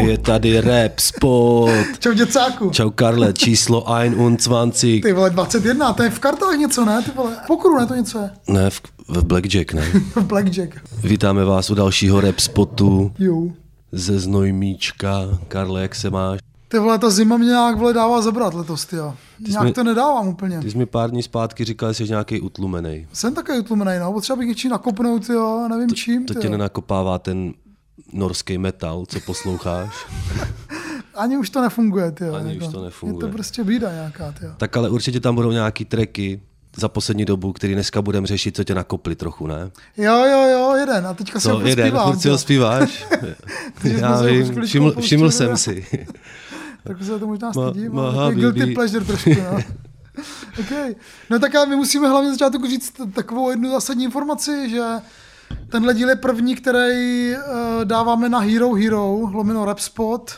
Je tady Rapspot. Čau děcáku. Čau Karle, číslo 21. Ty vole 21, to je v kartách něco, ne? Ty vole, pokru, ne to něco je? Ne, v Blackjack, ne? V Blackjack. Vítáme vás u dalšího Rapspotu. Jo. Ze Znojmíčka. Karle, jak se máš? Ty vole, ta zima mě nějak vole dává zabrat letos, tyjo. Nějak to nedávám úplně. Ty jsi mi pár dní zpátky říkal, že jsi nějaký utlumenej. Jsem takový utlumenej, no, potřeba bych něčím nakopnout, jo, nevím čím. To tě nenakopává ten norský metal, co posloucháš? Ani už to nefunguje, tyjo. Ani jako. Už to nefunguje. Je to prostě bída nějaká, tyjo. Tak ale určitě tam budou nějaký tracky za poslední dobu, který dneska budeme řešit, co tě nakopli trochu, ne? Jo, jeden. A teďka se ho furt zpívám. Furt si ho zpíváš? Já vím, všiml jsem si. Tak se to možná stydím. Guilty pleasure trošku, no. Okay. No tak my musíme hlavně začát říct takovou jednu zásadní informaci, že tenhle díl je první, který dáváme na Hero Hero, / Rapspot.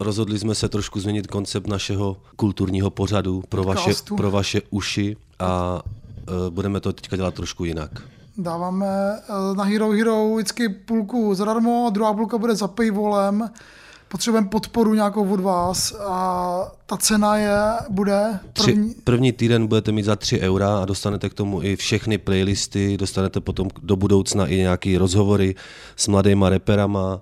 Rozhodli jsme se trošku změnit koncept našeho kulturního pořadu pro vaše uši a budeme to teďka dělat trošku jinak. Dáváme na Hero Hero vždycky půlku zadarmo, druhá půlka bude za paywallem. Potřebujeme podporu nějakou od vás a ta cena bude... První týden budete mít za 3 € a dostanete k tomu i všechny playlisty, dostanete potom do budoucna i nějaké rozhovory s mladýma reperama,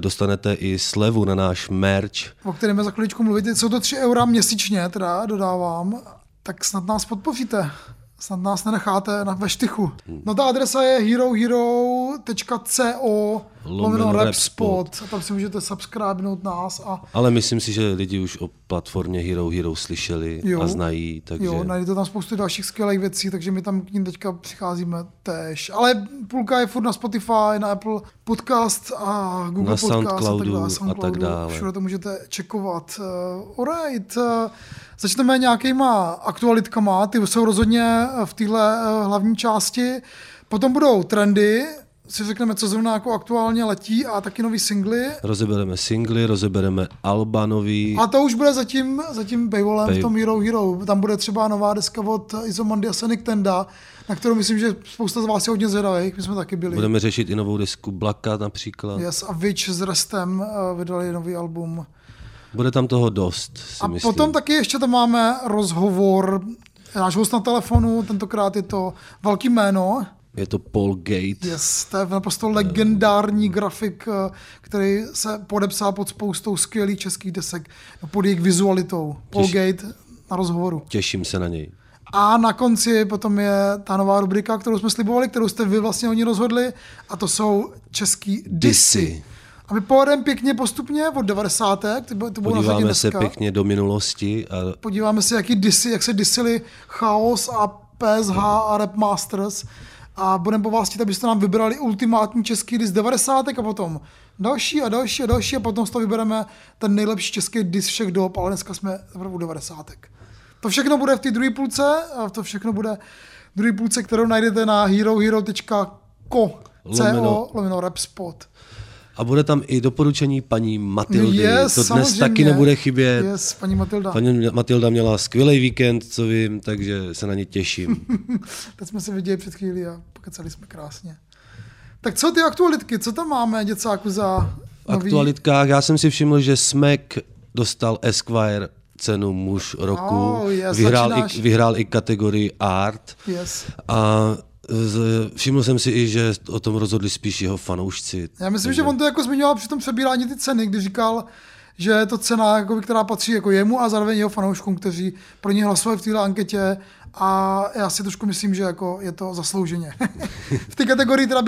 dostanete i slevu na náš merch. O kterém za chviličku mluvíte, jsou to 3 € měsíčně, teda dodávám, tak snad nás podpoříte. Snad nás nenecháte ve štychu. No ta adresa je herohero.co /Rapspot. A tam si můžete subscribenout nás. Ale myslím si, že lidi už o platformě Hero Hero slyšeli, jo, a znají. Takže... Jo, najdete tam spoustu dalších skvělých věcí, takže my tam k ním teďka přicházíme též. Ale půlka je furt na Spotify, na Apple Podcast a Google na Podcast a tak dále. Všude to můžete čekovat. Alright. Začneme nějakýma aktualitkama, ty jsou rozhodně v téhle hlavní části. Potom budou trendy, si řekneme, co zrovna jako aktuálně letí a taky nový singly. Rozebereme singly, rozebereme alba nový. A to už bude zatím paywallem v tom Hero Hero. Tam bude třeba nová deska od Yzomandias a Nik Tenda, na kterou myslím, že spousta z vás je hodně zvědavých, my jsme taky byli. Budeme řešit i novou desku Blacka například. Yes, a Wich s Restem vydali nový album. Bude tam toho dost, si myslím. A potom taky ještě tam máme rozhovor, náš host na telefonu, tentokrát je to velký jméno. Je to Paul Gate. Yes, to je naprosto legendární grafik, který se podepsal pod spoustou skvělých českých desek, pod jejich vizualitou. Paul Gate na rozhovoru. Těším se na něj. A na konci potom je ta nová rubrika, kterou jsme slibovali, kterou jste vy vlastně oni rozhodli, a to jsou český disy. A my pojedeme pěkně postupně od 90. Podíváme se pěkně do minulosti. A... Podíváme se, jak se disily Chaos a PSH a Rap Masters. A budeme po vás chtít, abyste nám vybrali ultimátní český dis 90. a potom další a další a další a potom z toho vybereme ten nejlepší český dis všech dob, ale dneska jsme v 90. To všechno bude v té druhé půlce a to všechno bude v druhé půlce, kterou najdete na herohero.co /Rapspot. A bude tam i doporučení paní Matildy. Yes, to dnes samozřejmě taky nebude chybět. Yes, paní Matilda. Paní Matilda měla skvělý víkend, co vím, takže se na ní těším. Teď jsme se viděli před chvílí a pokecali jsme krásně. Tak co ty aktualitky? Co tam máme, děcáku, za nový? V aktualitkách já jsem si všiml, že Smack dostal Esquire cenu muž roku. Oh, yes, vyhrál i kategorii Art. Yes. A všiml jsem si i, že o tom rozhodli spíš jeho fanoušci. Já myslím, že on to jako zmiňoval při tom přebírání ty ceny, když říkal, že je to cena, jako, která patří jako jemu a zároveň jeho fanouškům, kteří pro ně hlasovali v této anketě, a já si trošku myslím, že jako je to zaslouženě. V té kategorii teda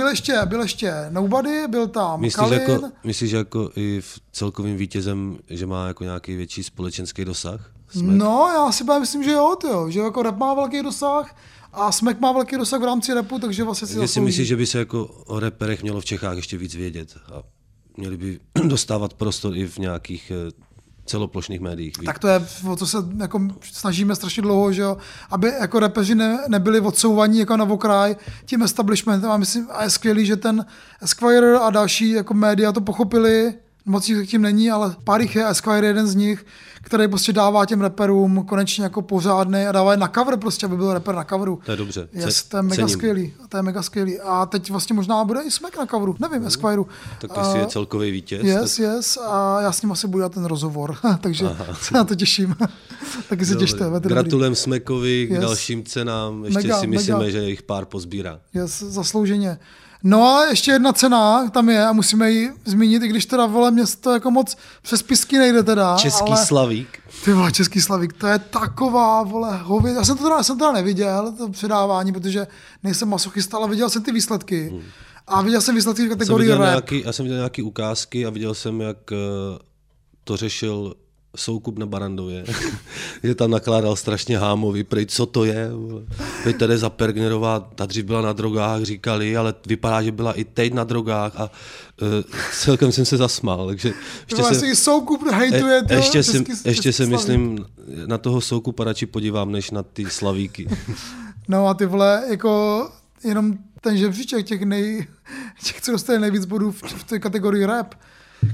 byl ještě Nobody, byl tam Kalin. Myslíš jako i v celkovým vítězem, že má jako nějaký větší společenský dosah? Smek? No, já si myslím, že jo, že jako rap má velký dosah, a Smek má velký dosah v rámci rapu, takže vlastně si zaslouží. Myslíš, že by se jako o reperech mělo v Čechách ještě víc vědět a měli by dostávat prostor i v nějakých celoplošných médiích. Tak to je, o co se jako snažíme strašně dlouho, že jo? Aby jako rapeři nebyli odsouvaní jako na okraj tím establishmentem. A myslím, a je skvělý, že ten Esquire a další jako média to pochopili. Moc jich tím není, ale pár jich je, Esquire je jeden z nich, který prostě dává těm rapperům konečně jako pořádný a dává je na cover prostě, aby byl rapper na coveru. To je dobře. To je mega skvělý. To je mega skvělý. A teď vlastně možná bude i Smack na coveru, nevím, Esquireu. Tak jestli je celkový vítěz. Yes, a já s ním asi budu dělat ten rozhovor, takže se na to těším. Taky se těšte. Gratulujeme Smackovi k dalším cenám, ještě mega, si myslíme, mega, že jich pár pozbírá. Yes, zaslouženě. No a ještě jedna cena tam je a musíme ji zmínit, i když teda, vole, mě to jako moc přes pisky nejde teda. Český Slavík. Ty vole, Český Slavík, to je taková, vole, hověd. Já jsem teda neviděl to předávání, protože nejsem masochista, ale viděl jsem ty výsledky. A viděl jsem výsledky v kategorii rap. Já jsem viděl nějaký ukázky a viděl jsem, jak to řešil Soukup na Barandově, že tam nakládal strašně hámový, prej, co to je, teď tady za Pergnerová, ta dřív byla na drogách, říkali, ale vypadá, že byla i teď na drogách a celkem jsem se zasmál, takže ještě se Soukup hejtuje to. Ještě se myslím, na toho Soukupa radši podívám, než na ty Slavíky. No a ty vole, jako jenom ten žebříček těch, co dostane nejvíc bodů v té kategorii rap,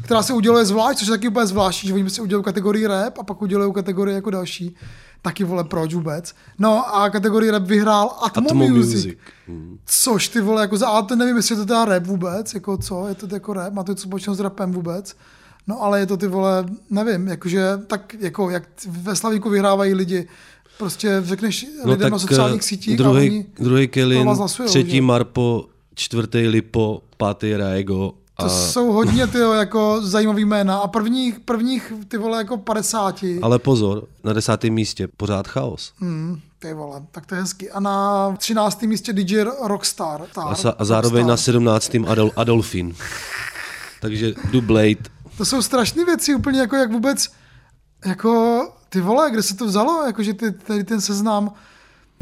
která se uděluje zvlášť, což je taky úplně zvláštní, že oni si udělují kategorii rap a pak udělují kategorii jako další. Taky, vole, proč vůbec? No a kategorii rap vyhrál Atmo Music. Což ty, vole, jako ale to nevím, jestli je to teda rap vůbec, jako co, je to jako rap, má to společnost s rapem vůbec. No ale je to, ty vole, nevím, jakože tak jako, jak ve Slavíku vyhrávají lidi, prostě řekneš lidem na sociálních sítích. Druhý Kalin, třetí že? Marpo, čtvrtý Lipo, pátý Ego. To jsou hodně tyjo, jako zajímavý jména a prvních ty vole jako 50. Ale pozor, na 10. místě pořád Chaos. Ty vole, tak to je hezky. A na 13. místě DJ Rockstar. A zároveň na 17. Adolfín. Takže Dublade. To jsou strašné věci úplně, jako jak vůbec, jako ty vole, kde se to vzalo, jakože tady ten seznam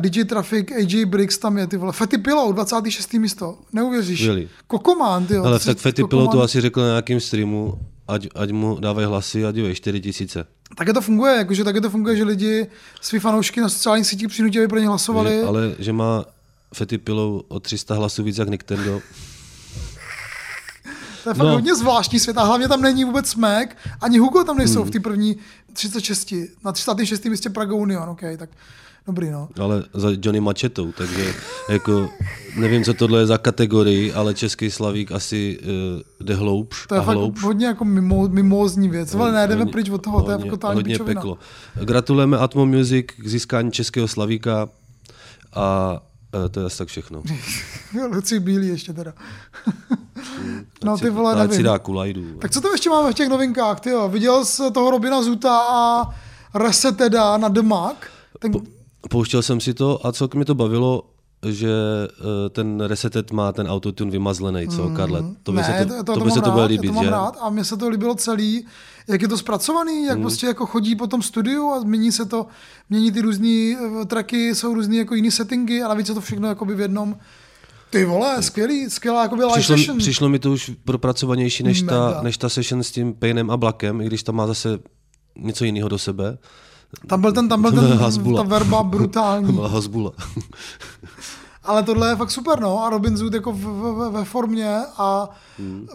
DJ Traffic, AJ Briggs, tam je, ty vole. Fetty Pillow, 26. místo. Neuvěříš. Really? Kokomán, ty jo. Ale tak Fetty Pillow to asi řekl na nějakém streamu, ať mu dávají hlasy, ať je 4 000. Také to funguje, že lidi, svý fanoušky na sociálních sítích přinutí, aby pro ně hlasovali. Ale že má Fetty Pillow o 300 hlasů víc, jak Nik Tendo. To je fakt hodně zvláštní svět a hlavně tam není vůbec Smack, ani Hugo tam nejsou v té první 36. Na 36. místě Pragoholik, okay, tak. Dobrý, no. Ale za Johnny Machetou, takže jako nevím, co tohle je za kategorii, ale Český Slavík asi jde hloubš. To je fakt hodně jako mimózní věc, ale nejdeme pryč od toho, to je totální pičovina. Peklo. Gratulujeme Atmo Music k získání Českého Slavíka a to je asi tak všechno. Luci Bílý ještě teda. No ty vole, nevím. Tak co tam ještě máme v těch novinkách, ty jo? Viděl jsi toho Robina Zuta a Rese teda na Demak? Pouštěl jsem si to a co mi to bavilo, že ten Resetet má ten autotune vymazlený, co, Karle? To bude líbit, že? To mám rád a mně se to líbilo celý, jak je to zpracovaný, jak prostě jako chodí po tom studiu a mění se to, mění ty různý tracky, jsou různý jako jiný settingy a navíc je to všechno jakoby v jednom. Ty vole, skvělá jakoby live session. Přišlo mi to už propracovanější než ta session s tím Painem a Blackem, i když tam má zase něco jiného do sebe. Tam byl ten ta verba brutální. Hasbula. Ale tohle je fakt super, no. A Robin Zoot jako ve formě a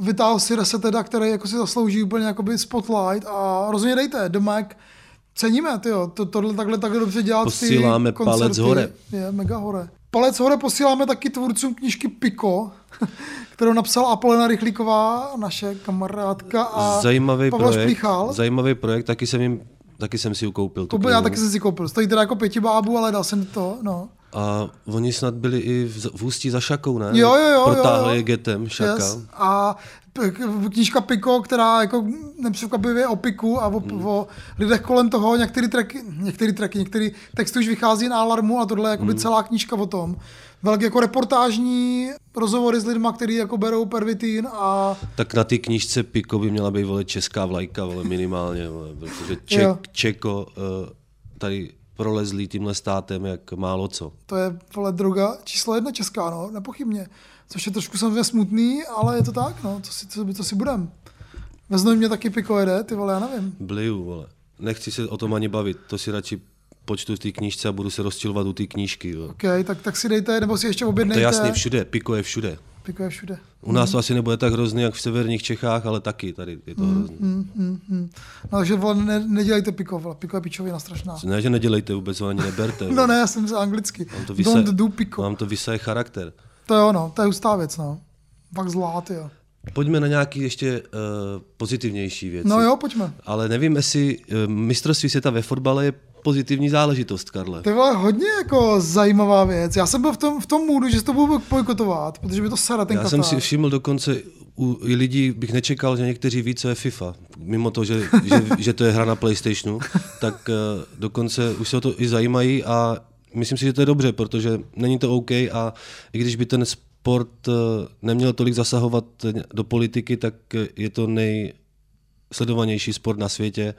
vytáhl si Rese teda, který jako si zaslouží úplně jakoby spotlight a rozhodně dejte, The Mac ceníme, tyjo. Tohle takhle dobře dělat. Posíláme ty koncerty. Palec hore. Je mega hore. Palec hore posíláme taky tvůrcům knížky Piko, kterou napsala Apolena Rychlíková, naše kamarádka a Pavel Šplichal. Zajímavý projekt, taky jsem si ji koupil. Já taky jsem si koupil. Stojí teda jako 5 bábů, ale dal jsem to, no. A oni snad byli i v Ústí za Šakou, ne? Jo. Protáhli je getem Šaka. Yes. A knížka Piko, která jako nepřekvapivě o Piku a o lidech kolem toho, některé texty už vychází na Alarmu a tohle je jakoby celá knížka o tom. Velké jako reportážní rozhovory s lidma, kteří jako berou pervitin a... Tak na té knížce Piko by měla být, vole, česká vlajka, vole, minimálně, vole, protože Čeko tady prolezlý tímhle státem jak málo co. To je, vole, droga číslo 1 česká, no, nepochybně. Což je trošku samozřejmě smutný, ale je to tak, no, co si budem. Ve Znojmě taky piko jede, ty vole, já nevím. Bliju, vole. Nechci se o tom ani bavit, to si radši počtu v té knížce a budu se rozčilovat u té knížky. Jo. OK, tak si dejte, nebo si ještě objednejte. To je jasný, všude, piko je všude. Piko je všude. U nás to asi nebude tak hrozný, jak v severních Čechách, ale taky tady je to hrozný. No, takže vole, nedělejte piko, vole. Piko je pičovina strašná. Ne, že nedělejte vůbec, ani neberte. No ne, já jsem se anglicky. Don't do piko. Mám to vysaje charakter. To jo, no, to je hustá věc, no. Fakt zlá, ty jo. Pojďme na nějaké ještě pozitivnější věci. No jo, pojďme. Ale nevím, jestli mistrovství světa ve fotbale je pozitivní záležitost, Karle. To byla hodně jako zajímavá věc. Já jsem byl v tom můdu, že se to budu bojkotovat, protože by to sara ten Katar. Já jsem si všiml dokonce, u lidí bych nečekal, že někteří ví, co je FIFA. Mimo to, že to je hra na PlayStationu, tak dokonce už se o to i zajímají a myslím si, že to je dobře, protože není to OK a i když by ten sport neměl tolik zasahovat do politiky, tak je to nejsledovanější sport na světě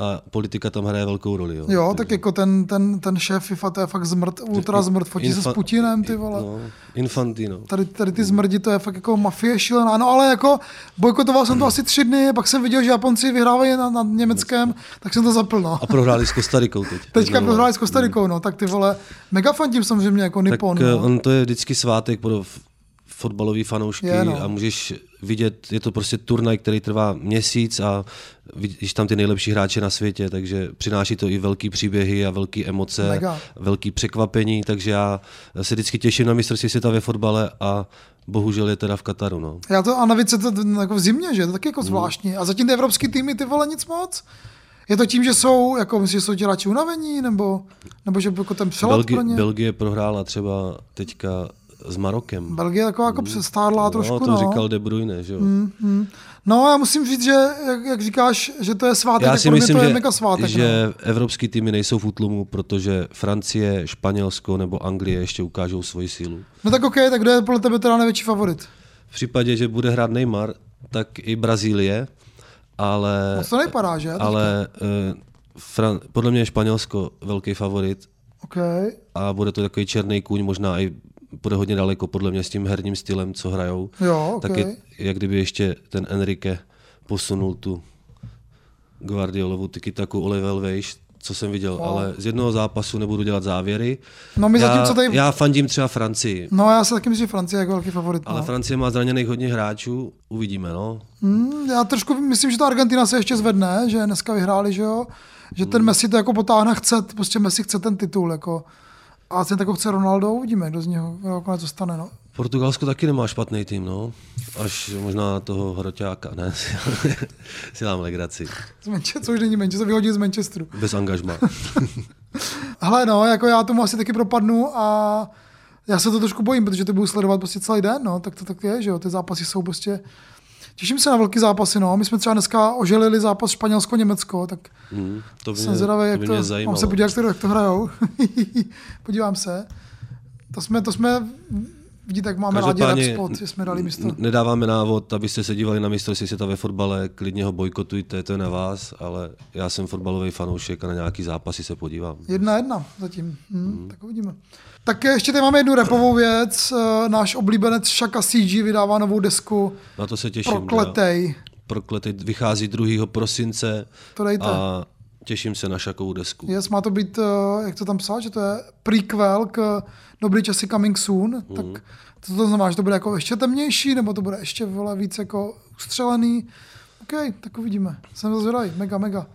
a politika tam hraje velkou roli. Jo, tak jako ten šéf FIFA, to je fakt zmrt, ultra zmrt, fotí se s Putinem, ty vole. No, Infantino. Tady ty zmrdi, to je fakt jako mafie šílená. No ale jako bojkotoval jsem to asi 3 dny, pak jsem viděl, že Japonci vyhrávají nad Německem, tak jsem to zapl, no. A prohráli s Kostarikou teď. Teďka prohráli s Kostarikou, no, tak ty vole, mega fandím samozřejmě jako Nippon. Tak no. On to je vždycky svátek pro fotbalový fanoušky a můžeš vidět, je to prostě turnaj, který trvá měsíc a vidíš tam ty nejlepší hráče na světě, takže přináší to i velký příběhy a velké emoce, velké překvapení, takže já se vždycky těším na mistrovství světa ve fotbale a bohužel je teda v Kataru. No. A navíc je to jako v zimě, že? To taky jako zvláštní. A zatím ty evropský týmy, ty vole, nic moc. Je to tím, že jsou, jako myslím, že jsou ti hráči unavení, nebo že jako ten přelad pro ně? Belgie prohrála třeba teďka s Marokem. Belgie taková jako přestárlá trošku. To říkal De Bruyne, že jo. No, já musím říct, že jak říkáš, že to je svátek, tak pro mě to je mega svátek. Já si myslím, že evropský týmy nejsou v útlumu, protože Francie, Španělsko nebo Anglie ještě ukážou svoji sílu. No tak OK, tak kdo je podle tebe teda největší favorit? V případě, že bude hrát Neymar, tak i Brazílie, ale... Moc to nejpadá, že? Ale podle mě je Španělsko velký favorit. Okay. A bude to takový černý kůň, možná i bude hodně daleko, podle mě, s tím herním stylem, co hrajou. Jo, okay. Tak jak kdyby ještě ten Enrique posunul tu Guardiolovu tiki-taku o level vejš, co jsem viděl, ale z jednoho zápasu nebudu dělat závěry. No, já fandím třeba Francii. No, já si taky myslím, že Francie je jako velký favorit. Ale Francie má zraněných hodně hráčů, uvidíme, no. Já trošku myslím, že ta Argentina se ještě zvedne, že dneska vyhráli, že jo, že ten Messi to jako potáhne, prostě Messi chce ten titul, jako. A ten tak chce Ronaldo, uvidíme, kdo z něho nakonec dostane, no. Portugalsko taky nemá špatný tým, no. Až možná toho hroťáka, ne? Si dám legraci. Co už není Manchester, vyhodí z Manchesteru. Bez angažma. Hele, no, jako já tomu asi taky propadnu a já se to trošku bojím, protože to budu sledovat prostě celý den, no. Tak to tak je, že jo, ty zápasy jsou prostě... Těším se na velký zápasy, no. My jsme třeba dneska oželili zápas Španělsko-Německo, tak jsem zvědavý, jak to mám se podívat, jak to hrajou. Podívám se. To jsme vidíte, jak máme rádi Rapspot, že jsme dali místo. Nedáváme návod, abyste se dívali na mistrovství světa ve fotbale, klidně ho bojkotujte, to je na vás, ale já jsem fotbalový fanoušek a na nějaký zápasy se podívám. 1-1 zatím, tak uvidíme. Tak ještě tady máme jednu rapovou věc, náš oblíbenec Shaka CG vydává novou desku. Na to se těším. Prokletej vychází 2. prosince. To dejte. A těším se na Shakovou desku. Yes, má to být, jak to tam psal, že to je prequel k Dobrý časy Coming Soon, tak to znamená, že to bude jako ještě temnější, nebo to bude ještě víc jako ustřelený. OK, tak uvidíme. Jsem zvědavý, mega.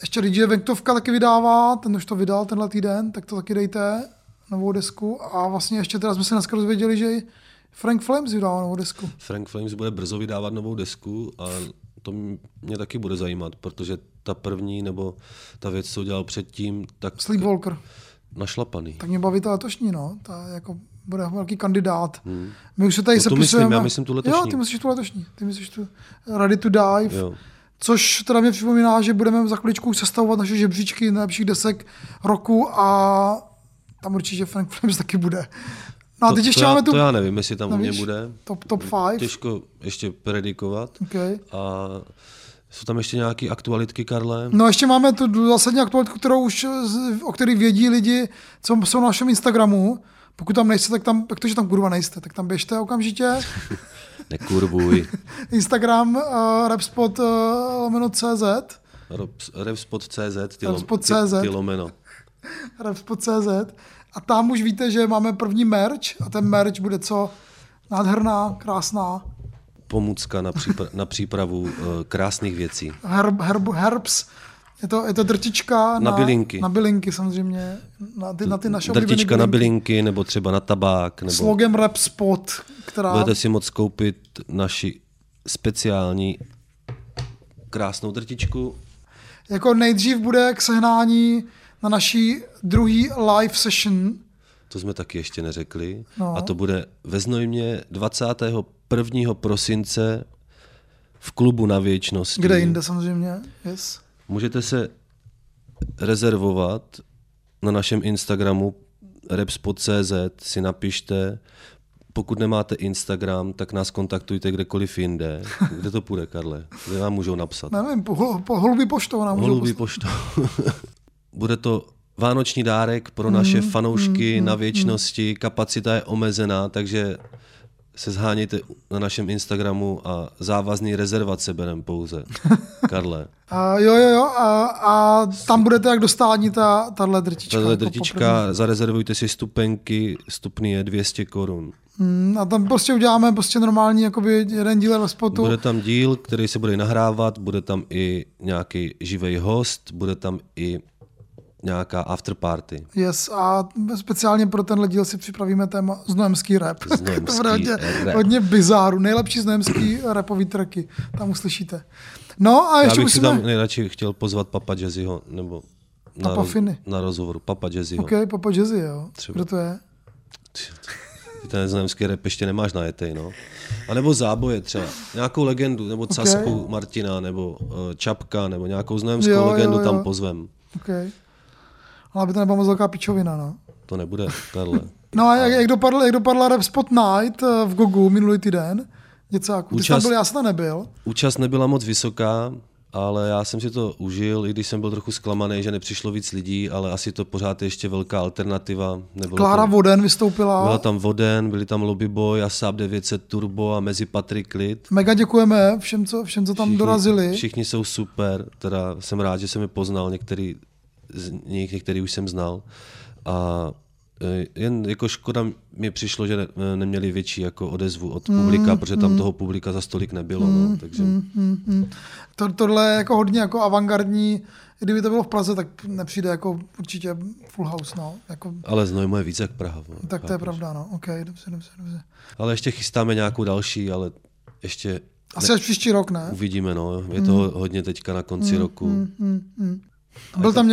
Ještě DJ Ventovka taky vydává, ten už to vydal tenhle týden, tak to taky dejte, novou desku. A vlastně ještě teda jsme se dneska dozvěděli, že Frank Flames vydává novou desku. Frank Flames bude brzo vydávat novou desku a to mě taky bude zajímat, protože ta první nebo ta věc, co udělal předtím, tak... Sleepwalker. Našlapaný. Tak mě baví ta letošní, no. Ta jako bude velký kandidát. My už se tady sepisujeme. Já myslím tu letošní. Jo, ty myslíš tu letošní. Ty myslíš tu Ready to Dive. Jo. Což teda mě připomíná, že budeme za chviličku sestavovat naše žebříčky nejlepších desek roku a tam určitě Frank Flames taky bude. No a teď ještě máme tu... To já nevím, jestli tam u mě bude. Top 5. Těžko ještě predikovat. Okay. A jsou tam ještě nějaké aktualitky, Karle? No ještě máme tu zásadní aktualitku, o které vědí lidi, co jsou na našem Instagramu. Pokud tam nejste, tak tam běžte okamžitě. Nekurvuj. Instagram Rapspot.cz Rapspot.cz Rapspot.cz a tam už víte, že máme první merch a ten merch bude co nádherná, krásná pomůcka na přípravu krásných věcí. Herbs. Je to drtička na bylinky. Na bylinky samozřejmě. Na ty naše drtička na bylinky, nebo třeba na tabák. Nebo s logem Rapspot, která... Budete si moct koupit naši speciální krásnou drtičku. Jako nejdřív bude k sehnání na naší druhý live session. To jsme taky ještě neřekli. No. A to bude ve Znojmě 21. prosince v klubu Na věčnosti. Kde jinde samozřejmě, yes. Můžete se rezervovat na našem Instagramu rapspot.cz, si napište. Pokud nemáte Instagram, tak nás kontaktujte kdekoliv jinde. Kde to půjde, Karle? Kde nám můžou napsat? Nevím, po holubí poštou nám můžou poštou. Bude to vánoční dárek pro naše fanoušky na věčnosti. Kapacita je omezená, takže se zhánějte na našem Instagramu a závazný rezervace berem pouze. Karle. A tam budete jak dostání tahle drtička. Tahle drtička, zarezervujte si stupenky, stupný je 200 korun. A tam prostě uděláme normální jakoby jeden díl ve spotu. Bude tam díl, který se bude nahrávat, bude tam i nějaký živý host, bude tam i nějaká afterparty. Yes, a speciálně pro tenhle díl si připravíme téma znojemský rap. Hodně bizáru. Nejlepší znojemský rapový tracky. Tam uslyšíte. No a ještě já bych si tam nejradši chtěl pozvat Papa Jazzyho, nebo na rozhovoru. Papa Jazzyho. Ok, Papa Jazzy, jo. Třeba. Kdo to je? Ty ten znojemský rap ještě nemáš najetej, no. A nebo Záboje třeba. Nějakou legendu, nebo Casku Martina, nebo Čapka, nebo nějakou znojemskou legendu tam pozvem. Okay. Ale by to nebyla moc velká pičovina, no. To nebude, Karle. No a jak dopadla Rapspot Night v Gogu minulý týden? Děcáku. Ty jsi tam byl, já jsem tam nebyl. Účast nebyla moc vysoká, ale já jsem si to užil, i když jsem byl trochu zklamaný, že nepřišlo víc lidí, ale asi to pořád je ještě velká alternativa. Nebylo Klára tam, Voden vystoupila. Byla tam Voden, byli tam Lobbyboy a Saab 900 Turbo a mezi Patrik Lid. Mega děkujeme všem, co tam dorazili. Všichni jsou super, teda jsem rád, že jsem je poznal, některý už jsem znal a jen jako škoda mi přišlo, že neměli větší jako odezvu od publika, protože tam toho publika za stolik nebylo. No, takže... Tohle je jako hodně jako avantgardní, kdyby to bylo v Praze, tak nepřijde jako určitě full house. No. Jako... Ale Znojmo je víc jak Praha. No. Tak to je pravda, no. Ok, dobře. Ale ještě chystáme nějakou další, ale ještě... Asi až příští rok, ne? Uvidíme, no. Je to hodně teďka na konci roku. Byl tam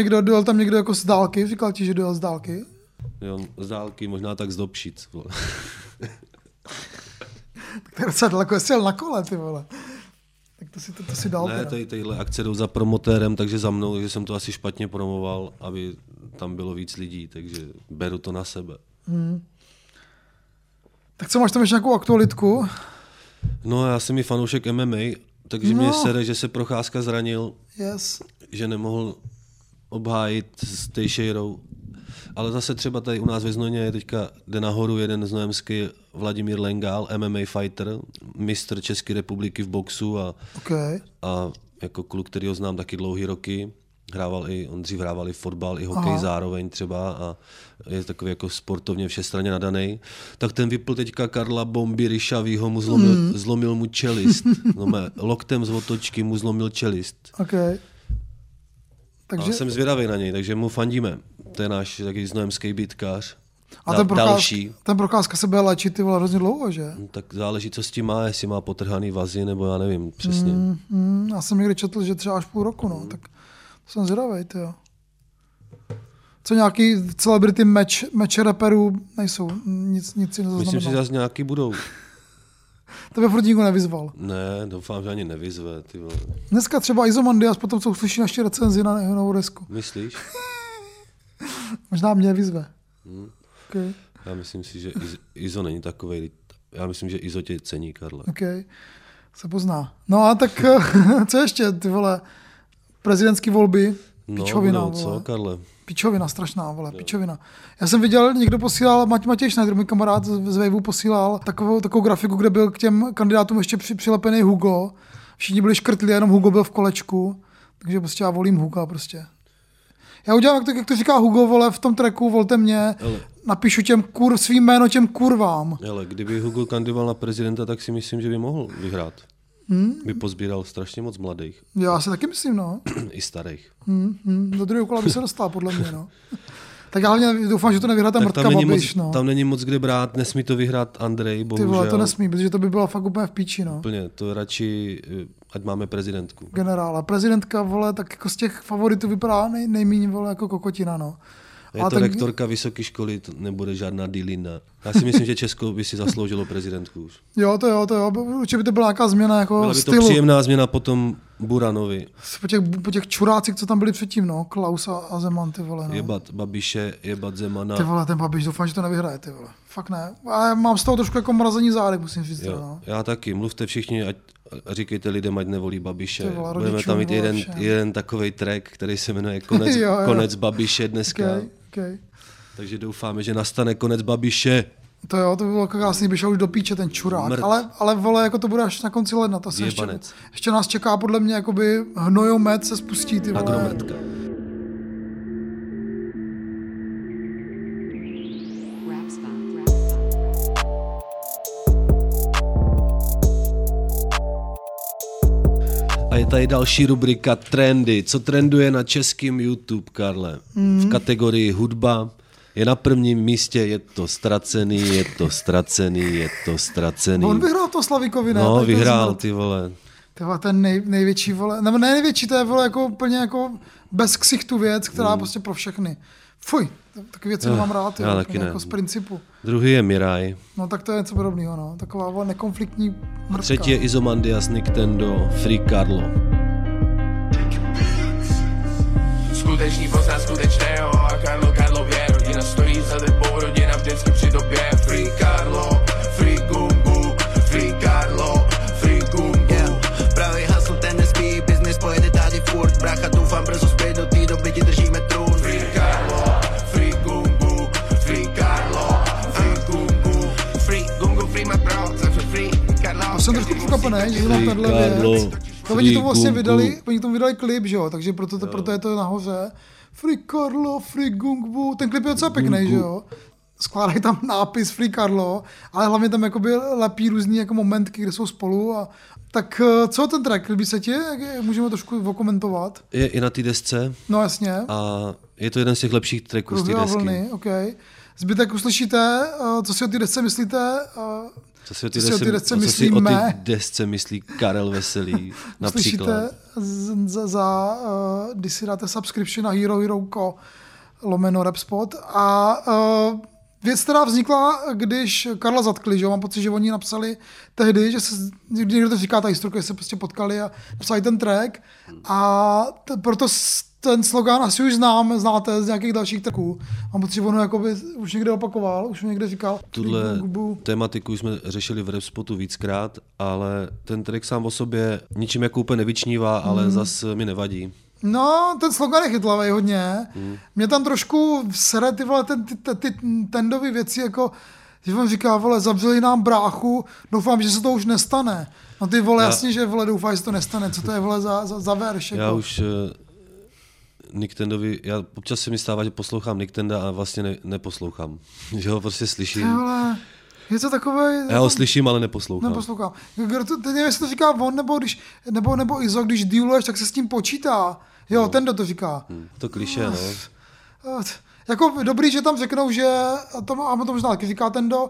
někdo jako z dálky? Říkal ti, že dojel z dálky? Jo, z dálky, možná tak z Dobšic. Tak to je daleko, jestli jel na kole, ty vole. Tak to si dal. Ne, tadyhle akce jdou za promotérem, takže za mnou, takže jsem to asi špatně promoval, aby tam bylo víc lidí, takže beru to na sebe. Tak co, máš tam ještě nějakou aktualitku? No, já jsem i fanoušek MMA, takže mě sere, že se Procházka zranil. Yes. Že nemohl obhájit s Teixeirou. Ale zase třeba tady u nás ve Znojmě je teďka jde nahoru jeden znojemský Vladimír Lengál, MMA fighter, mistr České republiky v boxu a jako kluk, který ho znám taky dlouhý roky. On dřív hrával i fotbal, i hokej zároveň třeba a je takový jako sportovně všestranně nadaný. Tak ten vypl teďka Karla bomby Ryšavýho, mu zlomil mu čelist. Loktem z otočky mu zlomil čelist. Okay. Takže... A jsem zvědavý na něj, takže mu fandíme. To je náš takový znojemský bitkář. A ten Procházka se bude léčit, ty vole, hrozně dlouho, že? No, tak záleží, co s tím má, jestli má potrhaný vazy, nebo já nevím přesně. Já jsem někdy četl, že třeba až půl roku, no. Tak to jsem zvědavý, ty jo. Co nějaký celebrity match raperů nejsou, nic si nezaznamenal. Myslím si, že zase nějaký budou. Tebe furt nikdo nevyzval. Ne, doufám, že ani nevyzve. Ty vole. Dneska třeba Yzomandias, potom co uslyší naši recenzi na jeho novou desku. Myslíš? Možná mě vyzve. Okay. Já myslím si, že Izo není takovej. Já myslím, že Izo tě cení, Karle. Okay. Se pozná. No a tak co ještě, ty vole, prezidentský volby, pičovina, co, Karle? Pičovina, strašná, vole, pičovina. Já jsem viděl, někdo posílal, Matěj Schneider, můj kamarád z Waveu posílal takovou grafiku, kde byl k těm kandidátům ještě přilepený Hugo. Všichni byli škrtli, jenom Hugo byl v kolečku. Takže prostě já volím Hugo prostě. Já udělám, jak to říká Hugo, vole, v tom tracku, volte mě, napíšu těm svým jméno těm kurvám. Ale kdyby Hugo kandidoval na prezidenta, tak si myslím, že by mohl vyhrát. By pozbíral strašně moc mladých. Já si taky myslím, no. I starých. Do druhého kola by se dostal, podle mě, no. Tak já hlavně doufám, že to nevyhrá ta mrtka Babiš, no. Tam není moc kde brát, nesmí to vyhrát Andrej, bohužel. Ty vole, to nesmí, protože to by bylo fakt úplně v píči, no. Úplně, to radši, ať máme prezidentku. Generála, prezidentka, vole, tak jako z těch favoritů vypadá nejméně, vole, jako kokotina, no. Je to rektorka vysoké školy, to nebude žádná dilina. Já si myslím, že Česko by si zasloužilo prezidentku už. Jo, určitě by to byla nějaká změna jako byla by stylu. To příjemná změna potom Buranovi. Po těch čurácích, co tam byli předtím, no, Klaus a Zeman, ty vole. No. Jebat Babiše, jebat Zemana. Ty vole, ten Babiš, doufám, že to nevyhraje, ty vole. Fakt ne. Já mám z toho trošku jako mrazení zádek, musím říct. Jo, no. Já taky, mluvte všichni, ať říkejte lidem, ať nevolí Babiše. Vole, rodičů, budeme tam mít jeden takovej track, který se jmenuje Konec Babiše dneska. Okay. Takže doufáme, že nastane konec Babiše. To jo, to by bylo krásný, by šel už do píče ten čurák. Ale vole, jako to bude až na konci ledna. To se ještě nás čeká podle mě, jakoby hnojomet se spustí, ty vole. Agrometka. A je tady další rubrika Trendy. Co trenduje na českém YouTube, Karle? V kategorii hudba je na prvním místě, je to ztracený. On vyhrál to Slavíkovi, ne? No, vyhrál, ty vole. Ten největší, vole, nebo největší, to je, vole, jako úplně jako bez ksichtu věc, která prostě pro všechny. Fuj, takové věci mám rád, jo, jako z principu. Druhý je Miraj. No tak to je něco podobného, no. Taková, vole, nekonfliktní mrtka. Třetí je Yzomandias, Nik Tendo, Free Carlo. Skuteční poznat skutečného a Karlo vě. Rodina stojí za tebou, rodina vždycky při době. Free Carlo, Free Gumbu, Free Carlo, Free Gumbu. Yeah. Pravý hasl, ten nespí, biznis pojede tady furt. Brácha, doufám brzo zpět, do té doby ti držíme trůn. Free Carlo, Free Gumbu, Free Carlo, Free Gumbu. Free Gumbu, Free my bro, takže Free Carlo. To jsem trošku překvapený, že mám tato věc. No, oni tomu vydali klip, že jo, takže proto je to nahoře. Free Carlo, Free Gungbu, ten klip je docela pěkný, že jo? Skládají tam nápis Free Carlo, ale hlavně tam jakoby lepí různý jako momentky, kde jsou spolu a tak co ten track, líbí se ti? Můžeme trošku okomentovat. Je i na té desce. No jasně. A je to jeden z těch lepších tracků z té desky. Vlny, okay. Zbytek uslyšíte, co si o té desce myslíte? Co si o té desce myslí Karel Veselý, například. Slyšíte když si dáte subscription na herohero.co/Rapspot a věc, která vznikla, když Karla zatkli, že mám pocit, že oni napsali tehdy, že se, někdo to říká ta historika, že se prostě potkali a napsali ten track a proto ten slogan asi už znáte z nějakých dalších tracků. Mám pocit, že ono jakoby už někde opakoval, už někde říkal. Tuhle tématiku jsme řešili v Rapspotu víckrát, ale ten track sám o sobě ničím jako úplně nevyčnívá, ale zas mi nevadí. No, ten slogan je chytlavý hodně. Mě tam trošku sere ty vole ty tendový věci, jako že vám říká, vole, zabřeli nám bráchu, doufám, že se to už nestane. No ty vole, jasně, že vole, doufám, že se to nestane. Co to je, vole, za verš? Jako? Já už Nik Tendovi, já občas se mi stává, že poslouchám Nik Tenda a vlastně neposlouchám. Že ho prostě slyším. Hele, je to takové. Já ho slyším, ale neposlouchám. Teď nevím, jestli to říká on, nebo Izo, když dealuješ, tak se s tím počítá. Jo, no. Tendo to říká. To klišé, no. Jako dobrý, že tam řeknou, že a to možná taky říká Tendo,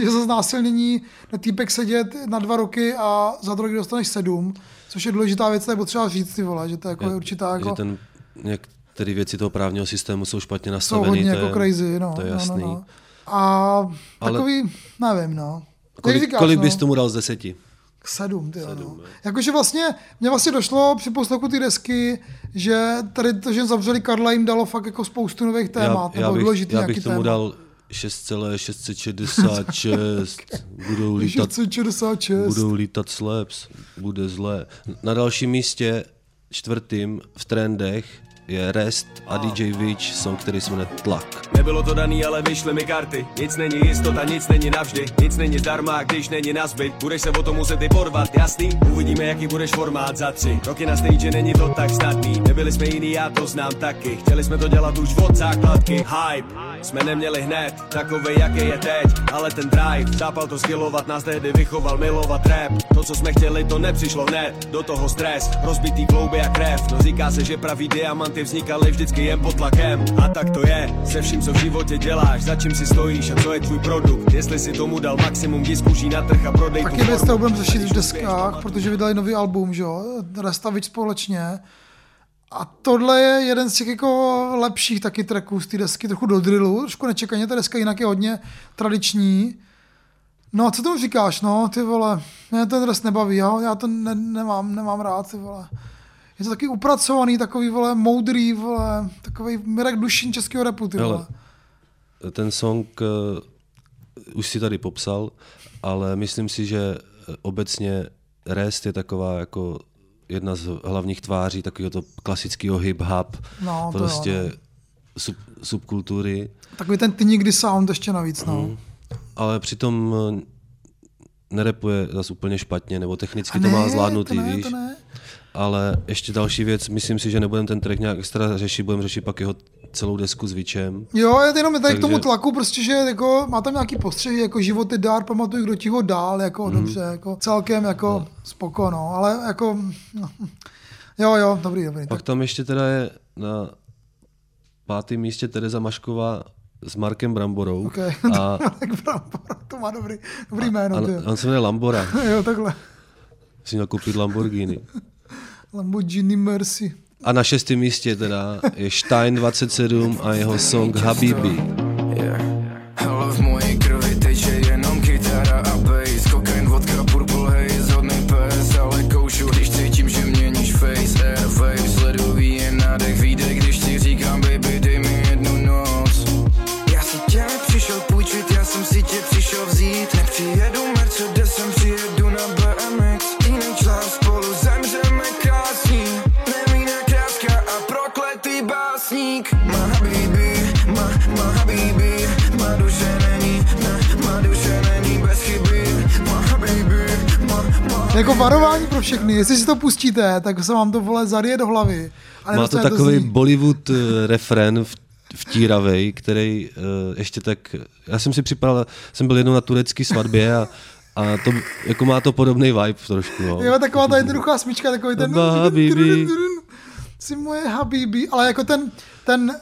že za znásilnění na týpek sedět na 2 roky a za 2 roky dostaneš 7, což je důležitá věc, to je potřeba říct, ty vole, že to jako je určitá jako. Některé věci toho právního systému jsou špatně nastavené. Jsou hodně jako crazy, no. To je jasný. No. A takový, ale nevím, no. Kolik bys tomu dal z 10? 7, tyjo. No. Jakože vlastně, mně vlastně došlo při poslechu ty desky, že tady to, že zavřeli Karla, jim dalo fakt jako spoustu nových témat. Já bych tomu dal 6,666, budou lítat slaps, bude zlé. Na dalším místě, čtvrtým v trendech, je Rest a DJ Wich, song, který se jmenuje Tlak. Nebylo to daný, ale vyšly mi karty. Nic není jistota, nic není navždy. Nic není zdarma, když není nazbyt. Budeš se o to muset i porvat, jasný? Uvidíme, jaký budeš formát za 3 roky na stage, není to tak snadný. Nebyli jsme jiný, já to znám taky. Chtěli jsme to dělat už od základky. Hype jsme neměli hned, takovej, jaký je teď. Ale ten drive, zápal to skillovat, nás tehdy vychoval milovat rap. To, co jsme chtěli, to nepřišlo hned. Do toho stres, rozbitý klouby a krev. No říká se, že pravý diamanty vznikaly vždycky jen pod tlakem. A tak to je, se vším, co v životě děláš, za čím si stojíš a co je tvůj produkt. Jestli si tomu dal maximum diskuží na trh a prodej. Taky věc to budeme řešit v deskách, protože vydali nový album, že jo, Restavič společně. A tohle je jeden z těch jako lepších taky tracků z té desky, trochu do drillu, trošku nečekaně, ta deska jinak je hodně tradiční. No a co tomu říkáš, no, ty vole, mě ten Rest nebaví, já to nemám rád, ty vole. Je to taky upracovaný, takový, vole, moudrý, vole, takovej Mirek Dušín českého rapu, ty vole. Ten song už si tady popsal, ale myslím si, že obecně Rest je taková jako jedna z hlavních tváří takového to klasického hip-hop, no, prostě subkultury. Takový ten ty nikdy sound ještě navíc, no. Ale přitom nerepuje zase úplně špatně, nebo technicky ne, to má zvládnutý, víš. Ale ještě další věc, myslím si, že nebudeme ten track nějak extra řešit, budeme řešit pak jeho celou desku s Wichem. Jo, já jenom tady k tomu tlaku, prostě, že jako, má tam nějaký postřeh, jako život je dár, pamatuj, kdo ti ho dál, jako dobře, jako celkem jako spoko, no, ale jako, no, jo, dobrý. Pak tak. Tam ještě teda je na 5. místě Tereza Mašková s Markem Bramborou. Okay. A Marek Brambora, to má dobrý jméno. On se jmenuje Lambora. Jo, takhle. Musím měl koupit Lamborghini. Lamborghini Mercy. A na 6. místě teda je Stein 27 a jeho song Habibi. Hele v mojej krvi teče jenom kytara a bass. Kokain, vodka, purple haze, hodnej pes. Ale koušu, když cítím, že měníš face. Air wave, sledují jen nádech, výdech. Když ti říkám, baby, dej mi jednu noc. Já si tě přišel půjčit, já jsem si tě přišel vzít. Nepřijedu Mercedes, jsem přijedu na BMX. Jiný čas spolu zemřeme krásní. Jako varování pro všechny, jestli si to pustíte, tak se vám to vole zarije do hlavy. Má to takový Bollywood refren vtíravej, který ještě tak, já jsem si připadal, jsem byl jednou na turecké svatbě a to, jako má to podobný vibe trošku. No. Jo, taková ta jednoduchá smyčka, takový ten si moje habibi, ale jako ten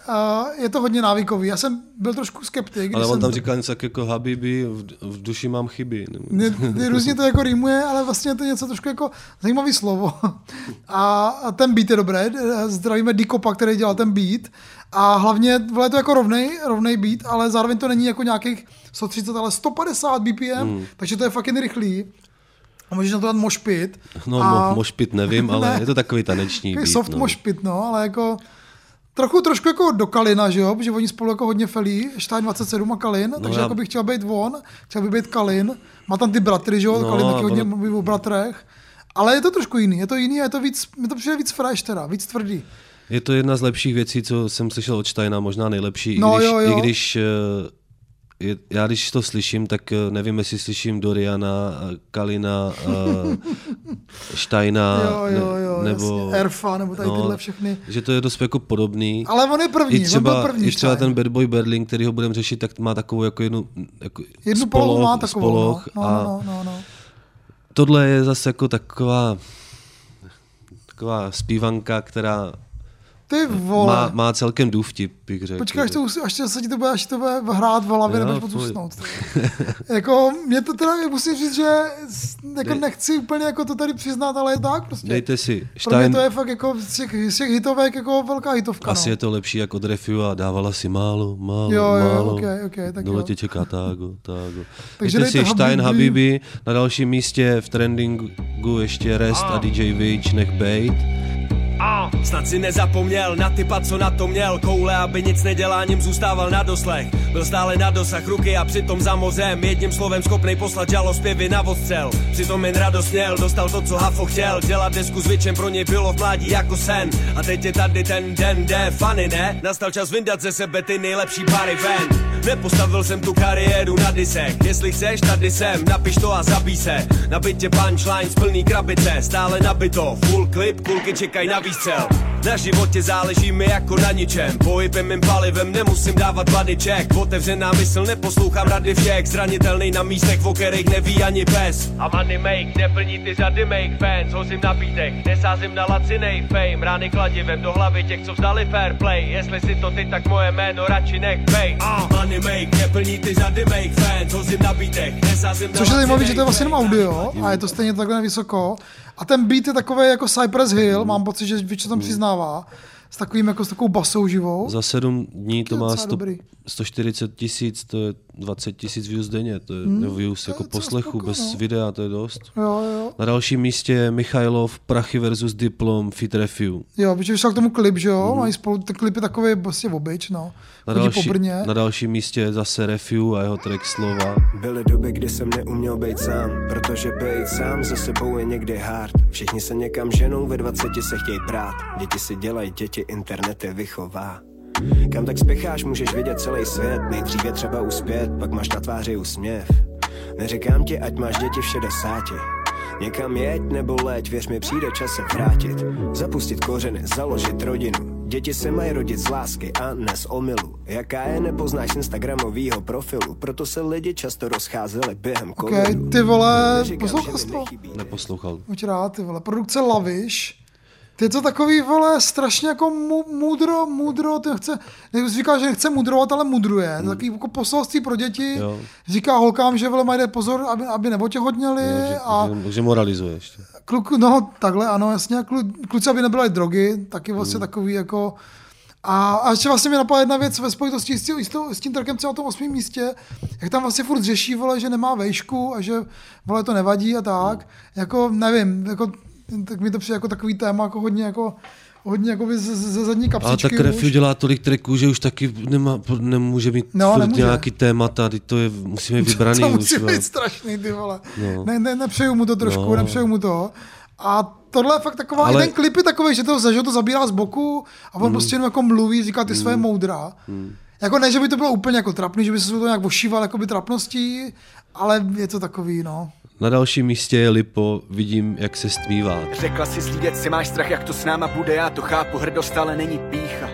je to hodně návykový. Já jsem byl trošku skeptik. Ale on tam říkal něco jako habibi, v duši mám chyby. Různě to jako rýmuje, ale vlastně je to něco trošku jako zajímavý slovo. A ten beat je dobré. Zdravíme Dikopa, který dělal ten beat. A hlavně je to jako rovnej beat, ale zároveň to není jako nějakých 130, ale 150 BPM, takže to je fakt jen rychlý. A můžeš na to dát mošpit. No, mošpit nevím, ale je to takový taneční beat. Soft mošpit, no, ale jako trošku jako do Kalina, že jo, protože oni spolu jako hodně felí, Stein 27 a Kalin, no, takže jako bych chtěl být chtěl být Kalin. Má tam ty bratry, že jo, no, Kalin taky hodně mluví o bratrech, ale je to trošku jiný, a je to víc, mi to přijde víc fresh teda, víc tvrdý. Je to jedna z lepších věcí, co jsem slyšel od Steina, možná nejlepší, no, i když já když to slyším, tak nevím, jestli slyším Doriana, Kalina, Steina, jo, nebo Erfa, nebo tady tyhle všechny. Že to je dost jako podobný. Ale on je první, on byl první. I třeba ten Bad Boy Berlin, který ho budeme řešit, tak má takovou jako jednu polohu má takovou. Spoloch, no. Tohle je zase jako taková zpívanka, která ty vole. Má celkem důvtip, bych řekl. Počkej, až to bude hrát v hlavě, než budu usnout. Jako, mě to teda musím říct, že jako nechci úplně jako to tady přiznat, ale je tak prostě. Dejte si. Pro mě to je fakt jako z těch hitovek jako velká hitovka. Asi je to lepší jako od Refew a dávala si málo. Jo, okay, tak dole tě čeká tágo. Dejte si Stein Habibi, na dalším místě v trendingu ještě Rest a DJ Wich, nech bejt. Snad si nezapomněl na typa, co na to měl koule, aby nic neděláním zůstával na doslech. Byl stále na dosah ruky a přitom za mořem, jedním slovem schopnej poslat žalospěvy na odstřel. Přitom jen radost měl, dostal to, co Hafo chtěl, dělat desku s Wichem pro něj bylo v mládí jako sen. A teď je tady ten den, kde funny, ne? Nastal čas vyndat ze sebe ty nejlepší pary ven. Nepostavil jsem tu kariéru na disek, jestli chceš, tady jsem, napiš to a zabij se. Na bytě punchline z plný krabice, stále nabito, full clip, kulky čekaj na výstřel. Na životě záleží mi jako na ničem, pohybem mým palivem, nemusím dávat vadiček. Otevřená mysl, neposlouchám rady všech, zranitelný na místech, o kterých neví ani pes. A money make, neplní ty řady make fans, hozím na beatech, nesázím na lacinej fame. Rány kladivem do hlavy těch, co vzdali fair play, jestli si to ty, tak moje jméno radši nechpej. Money make, neplní ty řady make fans, hozím na beatech, nesázím na lacinej. Což je zajímavé, že to je vlastně jenom audio a je to stejně takhle vysoko. A ten beat je takový jako Cypress Hill, mám pocit, že Wich tam přiznává, s takovým jako s takovou basou živou. Za 7 dní to má 140 000, to je 20 000 views denně, to je views to jako je poslechu, spoko, bez videa, to je dost. Jo. Na dalším místě je Michailov, Prachy versus Diplom, feat Refew. Jo, protože vyšel k tomu klip, že jo, mají spolu, ten klip je takový vlastně obyč, no. Na dalším místě je zase Refew a jeho track Slova. Byly doby, kdy jsem neuměl být sám, protože být sám ze sebou je někdy hard. Všichni se někam ženou, ve 20 se chtějí prát, děti si dělají děti, internet je vychová. Kam tak spěcháš, můžeš vidět celý svět, nejdříve třeba uspět, pak máš na tváři úsměv. Neříkám ti, ať máš děti v 60. Někam jeď nebo leď, věř mi, přijde čas se vrátit. Zapustit kořeny, založit rodinu. Děti se mají rodit z lásky a ne z omylu. Jaká je, nepoznáš instagramovýho profilu, proto se lidi často rozcházeli během covidu. Okej, ty vole, poslouchal jsi to? Neposlouchal. Buď rád, ty vole, produkce Laviš. Ty je to takový, vole, strašně jako mudro, ty chce, říká, že nechce mudrovat, ale mudruje. To takový jako poselství pro děti, jo. Říká holkám, že vole, mají dát pozor, aby neotěhotněli. Takže moralizuje ještě. Kluk, no takhle, ano, jasně, kluci, aby nebrali drogy, taky vlastně takový jako... A ještě vlastně mi napadla jedna věc ve spojitosti s tím trkem třeba o tom 8. místě, jak tam vlastně furt řeší, vole, že nemá vejšku a že, vole, to nevadí a tak. Jako, nevím, jako... Tak mi to přijde jako takový téma, jako hodně jako ze zadní kapsičky. Ale tak Refew dělá tolik tracků, že už taky nemůže mít nějaký témata, teď to je, musíme vybraný. To musí být strašný, ty vole. No. Ne, nepřeju mu to trošku, nepřeju mu to. A tohle je fakt taková, ale... i ten klip je takový, že to zabírá z boku a on prostě jenom jako mluví, říká ty své moudra. Jako ne, že by to bylo úplně jako trapný, že by se to nějak ošíval jakoby trapností, ale je to takový, no. Na dalším místě je Lipo, Vidím, jak se stmívá. Řekla si slídec, si máš strach, jak to s náma bude, já to chápu, hrdost ale není pýcha.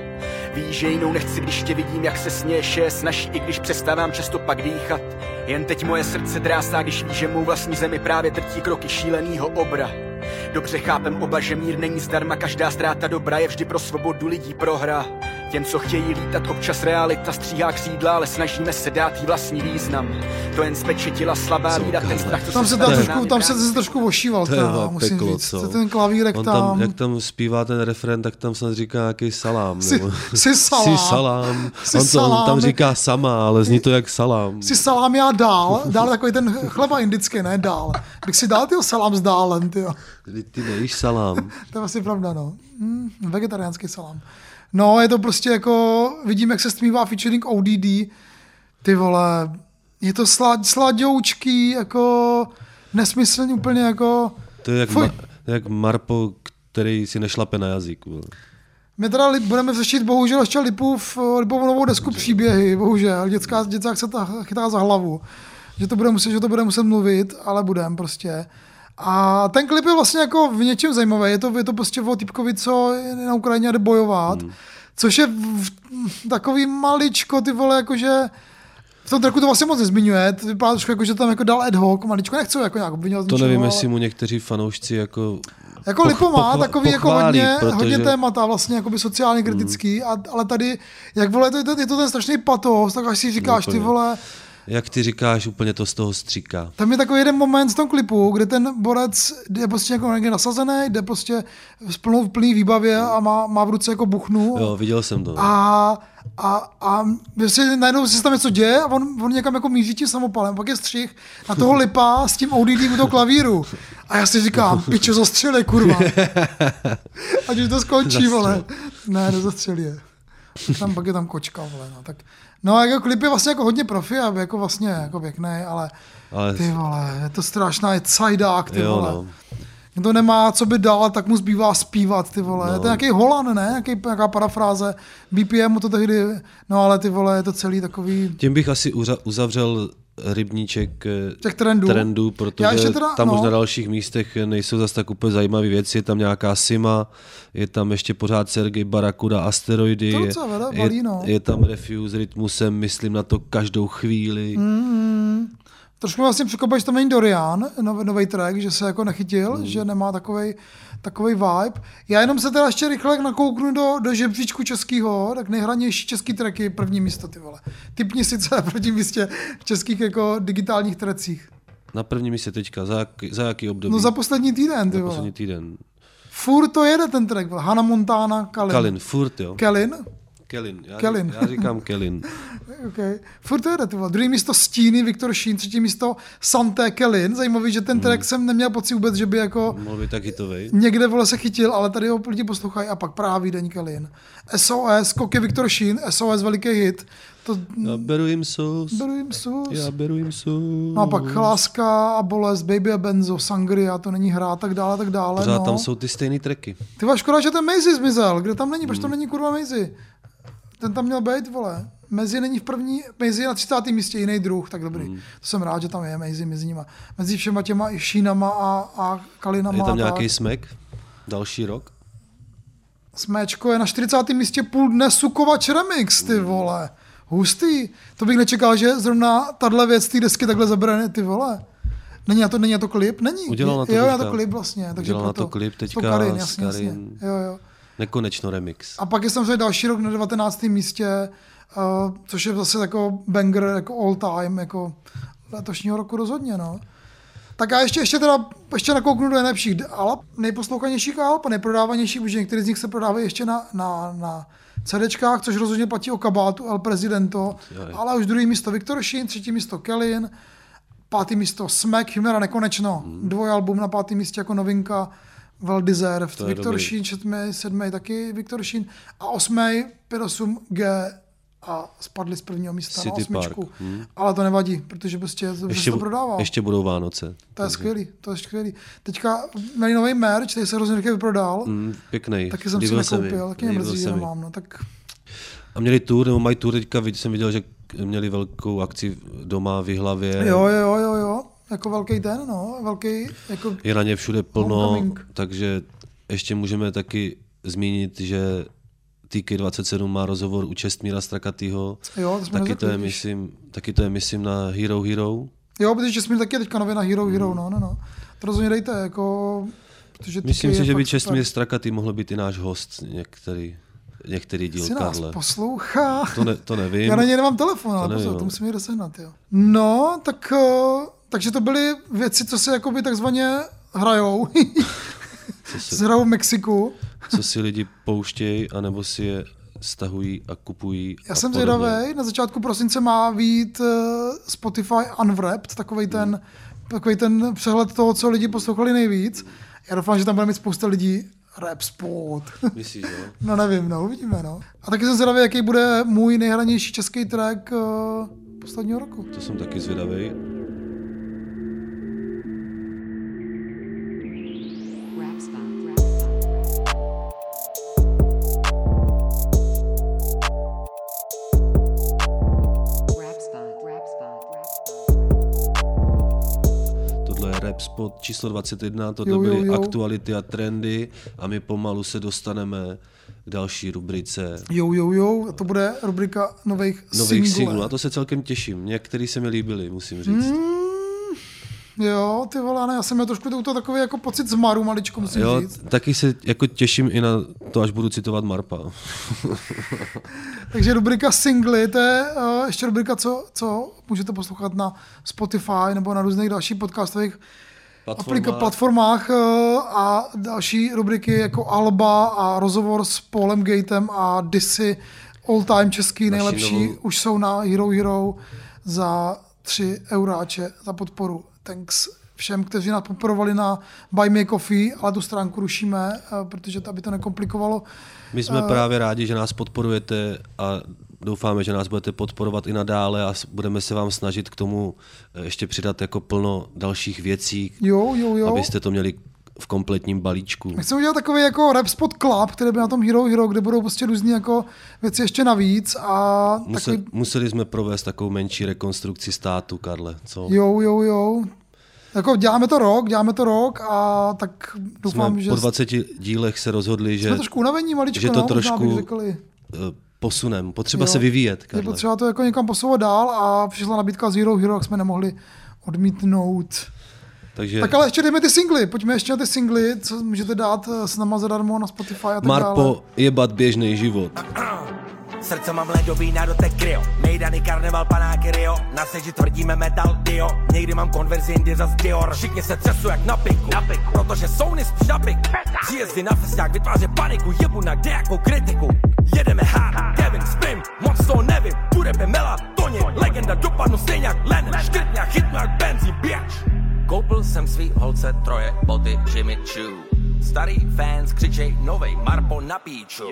Víš, že jinou nechci, když tě vidím, jak se směješ, je snaží, i když přestávám často pak dýchat. Jen teď moje srdce drásá, když ví, že mou vlastní zemi právě trtí kroky šílenýho obra. Dobře chápem oba, že mír není zdarma, každá ztráta dobra je vždy pro svobodu lidí prohra. Těm, co chtějí lítat, občas realita stříhá křídla, ale snažíme se dát jí vlastní význam. To jen zpečetila slabá víra, ten strach, co se stane. Tam se trošku ošíval, musím říct, ten klavírek tam. Jak tam zpívá ten refrén, tak tam snad říká nějaký salám. Jsi salám. On tam říká sama, ale zní to jak salám. Jsi salám, já dál takový ten chleba indický, ne dál. Bych si dal tyho salám s dálem, tyjo. Ty nejíš salám. To je vlastně pravda, no. Vegetariánský salám. No, je to prostě jako, Vidím, jak se stmívá featuring ODD, ty vole, je to sladoučký, jako nesmyslně úplně jako... To je jak Marpo, který si nešlape na jazyk. Vole. My teda budeme řešit bohužel ještě Lipovu novou desku Příběhy, bohužel, děcák se chytá za hlavu, že to bude muset mluvit, ale budem prostě. A ten klip je vlastně jako v něčem zajímavý, je to prostě o typkovi, co na Ukrajině jde bojovat, což je takový maličko, ty vole, jakože v tom tracku to vlastně moc nezmiňuje, to vypadá trošku jako, že tam jako dal ad hoc, maličko, nechci jako nějak obvinovat. To nevím, jestli mu někteří fanoušci jako... Jako Lipo má takový jako hodně témata, vlastně jakoby sociálně kritický, ale tady, jak vole, je to ten strašný patos, tak až si říkáš, ty vole... Jak ty říkáš, úplně to z toho stříká. Tam je takový jeden moment z tom klipu, kde ten borec je prostě jako někde nasazený, jde prostě v plné výbavě a má v ruce jako buchnu. Jo, viděl jsem to. A, A si najednou se tam něco děje a on někam jako míří tím samopalem, pak je střih na toho Lipa s tím ODD u toho klavíru. A já si říkám, piče, zastřelej, kurva. Ať už to skončí, vole. Ne, nezastřelí je. Tam pak je tam kočka, vole. No, tak, no a jako klip je vlastně jako hodně profi a jako vlastně jako pěkný, ale ty vole, je to strašná, je cajdák, ty vole. Jo, no. To nemá co by dál, tak mu zbývá zpívat, ty vole. No. To je nějaký Holan, ne? Nějaká parafráze. BPM to tehdy, no ale ty vole, je to celý takový... Tím bych asi uzavřel rybníček těch trendů, protože teda, tam už na dalších místech nejsou zase tak úplně zajímavé věci. Je tam nějaká Sima, je tam ještě pořád Sergej Barakuda, Asteroidy, je tam Refew s rytmusem, myslím na to každou chvíli. Trošku vlastně překvapuje, že tam není Dorian, nový track, že se jako nechytil, že nemá takovej vibe. Já jenom se teda ještě rychle nakouknu do žebříčku českýho, tak nejhranější český tracky, první místo, ty vole. Typni si, co je na prvním místě v českých jako digitálních tracích. Na prvním místě teďka, za jaký období? No za poslední týden, ty vole. Za poslední týden. Furt to jede ten track, vole. Hannah Montana, Kalin, furt jo. Kalin. Já říkám Kalin. Okay. Furt to jede, ty vole. Druhý místo Stíny, Viktor Šín, třetí místo Santé Kalin. Zajímavý, že ten track jsem neměl pocit vůbec, že by jako... Mohl by tak hitovej. Někde, vole, se chytil, ale tady ho lidi poslouchají a pak právě den Kalin. SOS, Koky Viktor Šín, SOS, veliký hit. To... Já beru jim sus. No a pak Láska a bolest, Baby a Benzo, Sangria, to není hra, tak dále. Pořád no. Tam jsou ty stejný tracky. Ty vole, škoda, že ten Maisie zmizel. Kde tam není? Proč tam není kurva Maisie? Ten tam měl být, vole. Mezi není v první, Mezi je na 30. místě, jiný druh, tak dobrý. To jsem rád, že tam je Mezi mezi nima. Mezi všema těma i Šínama a Kalinama. Je tam nějaký Smack? Další rok? Sméčko je na 40. místě Půl dne Sukovač remix, ty vole. Hustý. To bych nečekal, že zrovna tahle věc té desky takhle zabrane, ty vole. Není na to klip? Není. Udělal na to, jo, na to klip vlastně. Takže udělal proto, na to klip teďka Karin, jasně. Jo. Nekonečno remix. A pak je samozřejmě další rok na 19. místě, což je zase jako banger, jako all time, jako letošního roku rozhodně, no. Tak a ještě nakouknu do nejlepších alb, nejposlouchanějších alb a nejprodávanějších, protože některý z nich se prodávají ještě na CDčkách, což rozhodně platí o Kabátu, El Presidento, ale už druhý místo Viktor Šín, třetí místo Kalin, pátý místo Smack, Chimera Nekonečno, dvojalbum na pátém místě jako novinka, well deserved. Viktor Šín, 7. taky Viktor Šín a 8. 58G a spadli z prvního místa City na 8. Ale to nevadí, protože prostě ještě to prodává. Ještě budou Vánoce. To je skvělý. Teďka měli nový merch, který se hrozně rychle vyprodal. Pěknej. Taky jsem si nekoupil, taky nemrzí, že nemám. No, tak... A měli tour, nebo mají tour, teďka jsem viděl, že měli velkou akci doma v Jihlavě. Jo. Jako velký den, no. Velký, jako... Je na ně všude plno, takže ještě můžeme taky zmínit, že TK27 má rozhovor u Čestmíra Strakatýho. Jo, to taky to je, myslím, na Hero Hero. Jo, protože Čestmír taky je teďka nově na Hero Hero, no. To rozhodně dejte, jako... Myslím si, že by Čestmír Strakatý mohl být i náš host některý díl, Karle. Jsi nás poslouchá. To nevím. Já na něj nemám telefon, ale to musím jí dosehnat, jo. No, tak... Takže to byly věci, co se jakoby takzvaně hrajou. Hrajou v Mexiku. Co si lidi pouštějí, anebo si je stahují a kupují. Já jsem zvědavej, na začátku prosince má být Spotify Unwrapped, takový ten přehled toho, co lidi poslouchali nejvíc. Já doufám, že tam bude mít spousta lidí Rapspot. Myslíš, jo? No nevím, uvidíme. No. A taky jsem zvědavej, jaký bude můj nejhranější český track posledního roku. To jsem taky zvědavej. Pod číslo 21, to byly aktuality a trendy a my pomalu se dostaneme k další rubrice. A to bude rubrika nových singlů. A to se celkem těším, některý se mi líbily, musím říct. Jo, ty vole, ne, já jsem měl trošku takový jako pocit zmaru maličko, musím říct. Taky se jako těším i na to, až budu citovat Marpa. Takže rubrika singly, to je ještě rubrika, co můžete poslouchat na Spotify nebo na různých dalších podcastových platformách a další rubriky jako alba a rozhovor s Paulem Gatem a Dissy all time český nejlepší, už jsou na Hero Hero za 3 euráče za podporu. Thanks všem, kteří nás podporovali na Buy Me Coffee, ale tu stránku rušíme, protože to, aby to nekomplikovalo. My jsme právě rádi, že nás podporujete a doufáme, že nás budete podporovat i nadále a budeme se vám snažit k tomu ještě přidat jako plno dalších věcí, abyste to měli v kompletním balíčku. Chceme udělat takový jako Rapspot Club, který byl na tom Hero Hero, kde budou prostě různý jako věci ještě navíc. A museli jsme provést takovou menší rekonstrukci státu, Karle, co? Jo. Jako děláme to rok a tak doufám, že... po 20 dílech se rozhodli, že... Jsme trošku unavení maličko, že to trošku posunem. Potřeba se vyvíjet, Karle. Je potřeba to jako někam posouvat dál a přišla nabídka z Hero Hero, jak jsme nemohli odmítnout. Takže... Tak ale ještě dejme ty singly, pojďme ještě na ty singly, co můžete dát s náma zadarmo na Spotify a tak dále. Marpo, jebat běžný život. Srdce mám ledový na dotek kryo, mejdany karneval panáky Rio, na seži tvrdíme metal dio, někdy mám konverzi Indy zas Dior, všichni se třesu jak na piku. Protože Sony spřapik, příjezdy na festák vytváře paniku, jebu na kdejakou kritiku, jedeme hard, Kevin, Spim, moc toho nevím, budeme Mela, Toni, legenda dopadnu stejně jak Len, škrtňa chytnu jak benzín, bitch. Koupil jsem svý holce 3 boty Jimmy Choo. Starý fans křičej novej Marpo na píču.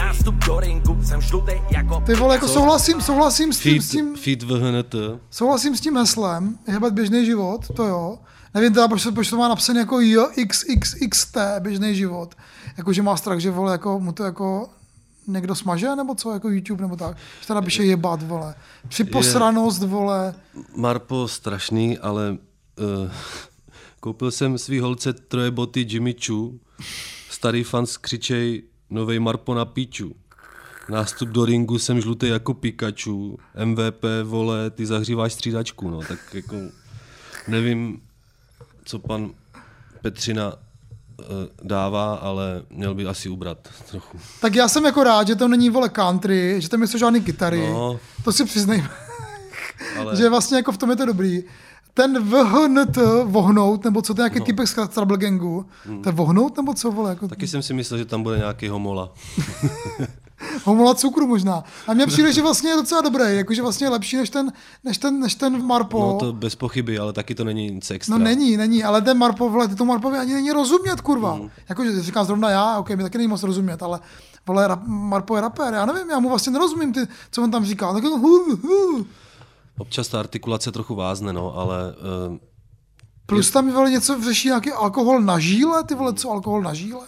Nástup do ringu jsem žlutej jako... Ty vole, jako souhlasím s tím... Souhlasím s tím heslem, jebat běžný život, to jo. Nevím teda, proč to má napsané jako XXXT, běžný život. Jakože má strach, že vole, jako mu to jako... Někdo smaže, nebo co, jako YouTube, nebo tak. Že teda píše jebat, vole. Připosranost, vole. Marpo strašný, ale... koupil jsem svý holce 3 boty Jimmy Choo, starý fans křičej novej Marpo na píču. Nástup do ringu jsem žlutej jako Pikachu, MVP, vole, ty zahříváš střídačku, no, tak jako nevím, co pan Petřina dává, ale měl by asi ubrat trochu. Tak já jsem jako rád, že to není, vole, country, že tam nejsou žádný kytary, no. To si přiznejme, ale... že vlastně jako v tom je to dobrý. Ten VHNT vohnout, nebo co, to je nějaký typek z Trouble Gangu. To je vohnout, nebo co, vole? Jako... Taky jsem si myslel, že tam bude nějaký homola. Homola cukru možná. A mně přijde, že vlastně je docela dobrý, jakože vlastně je lepší než ten Marpo. No to bez pochyby, ale taky to není nic extra. No není, ale ten Marpo, vole, ty to Marpovi ani není rozumět, kurva. Jakože říkám zrovna já, ok, mi taky není moc rozumět, ale vole, Marpo je rapér, já nevím, já mu vlastně nerozumím, ty, co on tam říká. Tak občas ta artikulace trochu vázne, no, ale... Plus tam, vole, něco řeší nějaký alkohol na žíle, ty vole, co alkohol na žíle?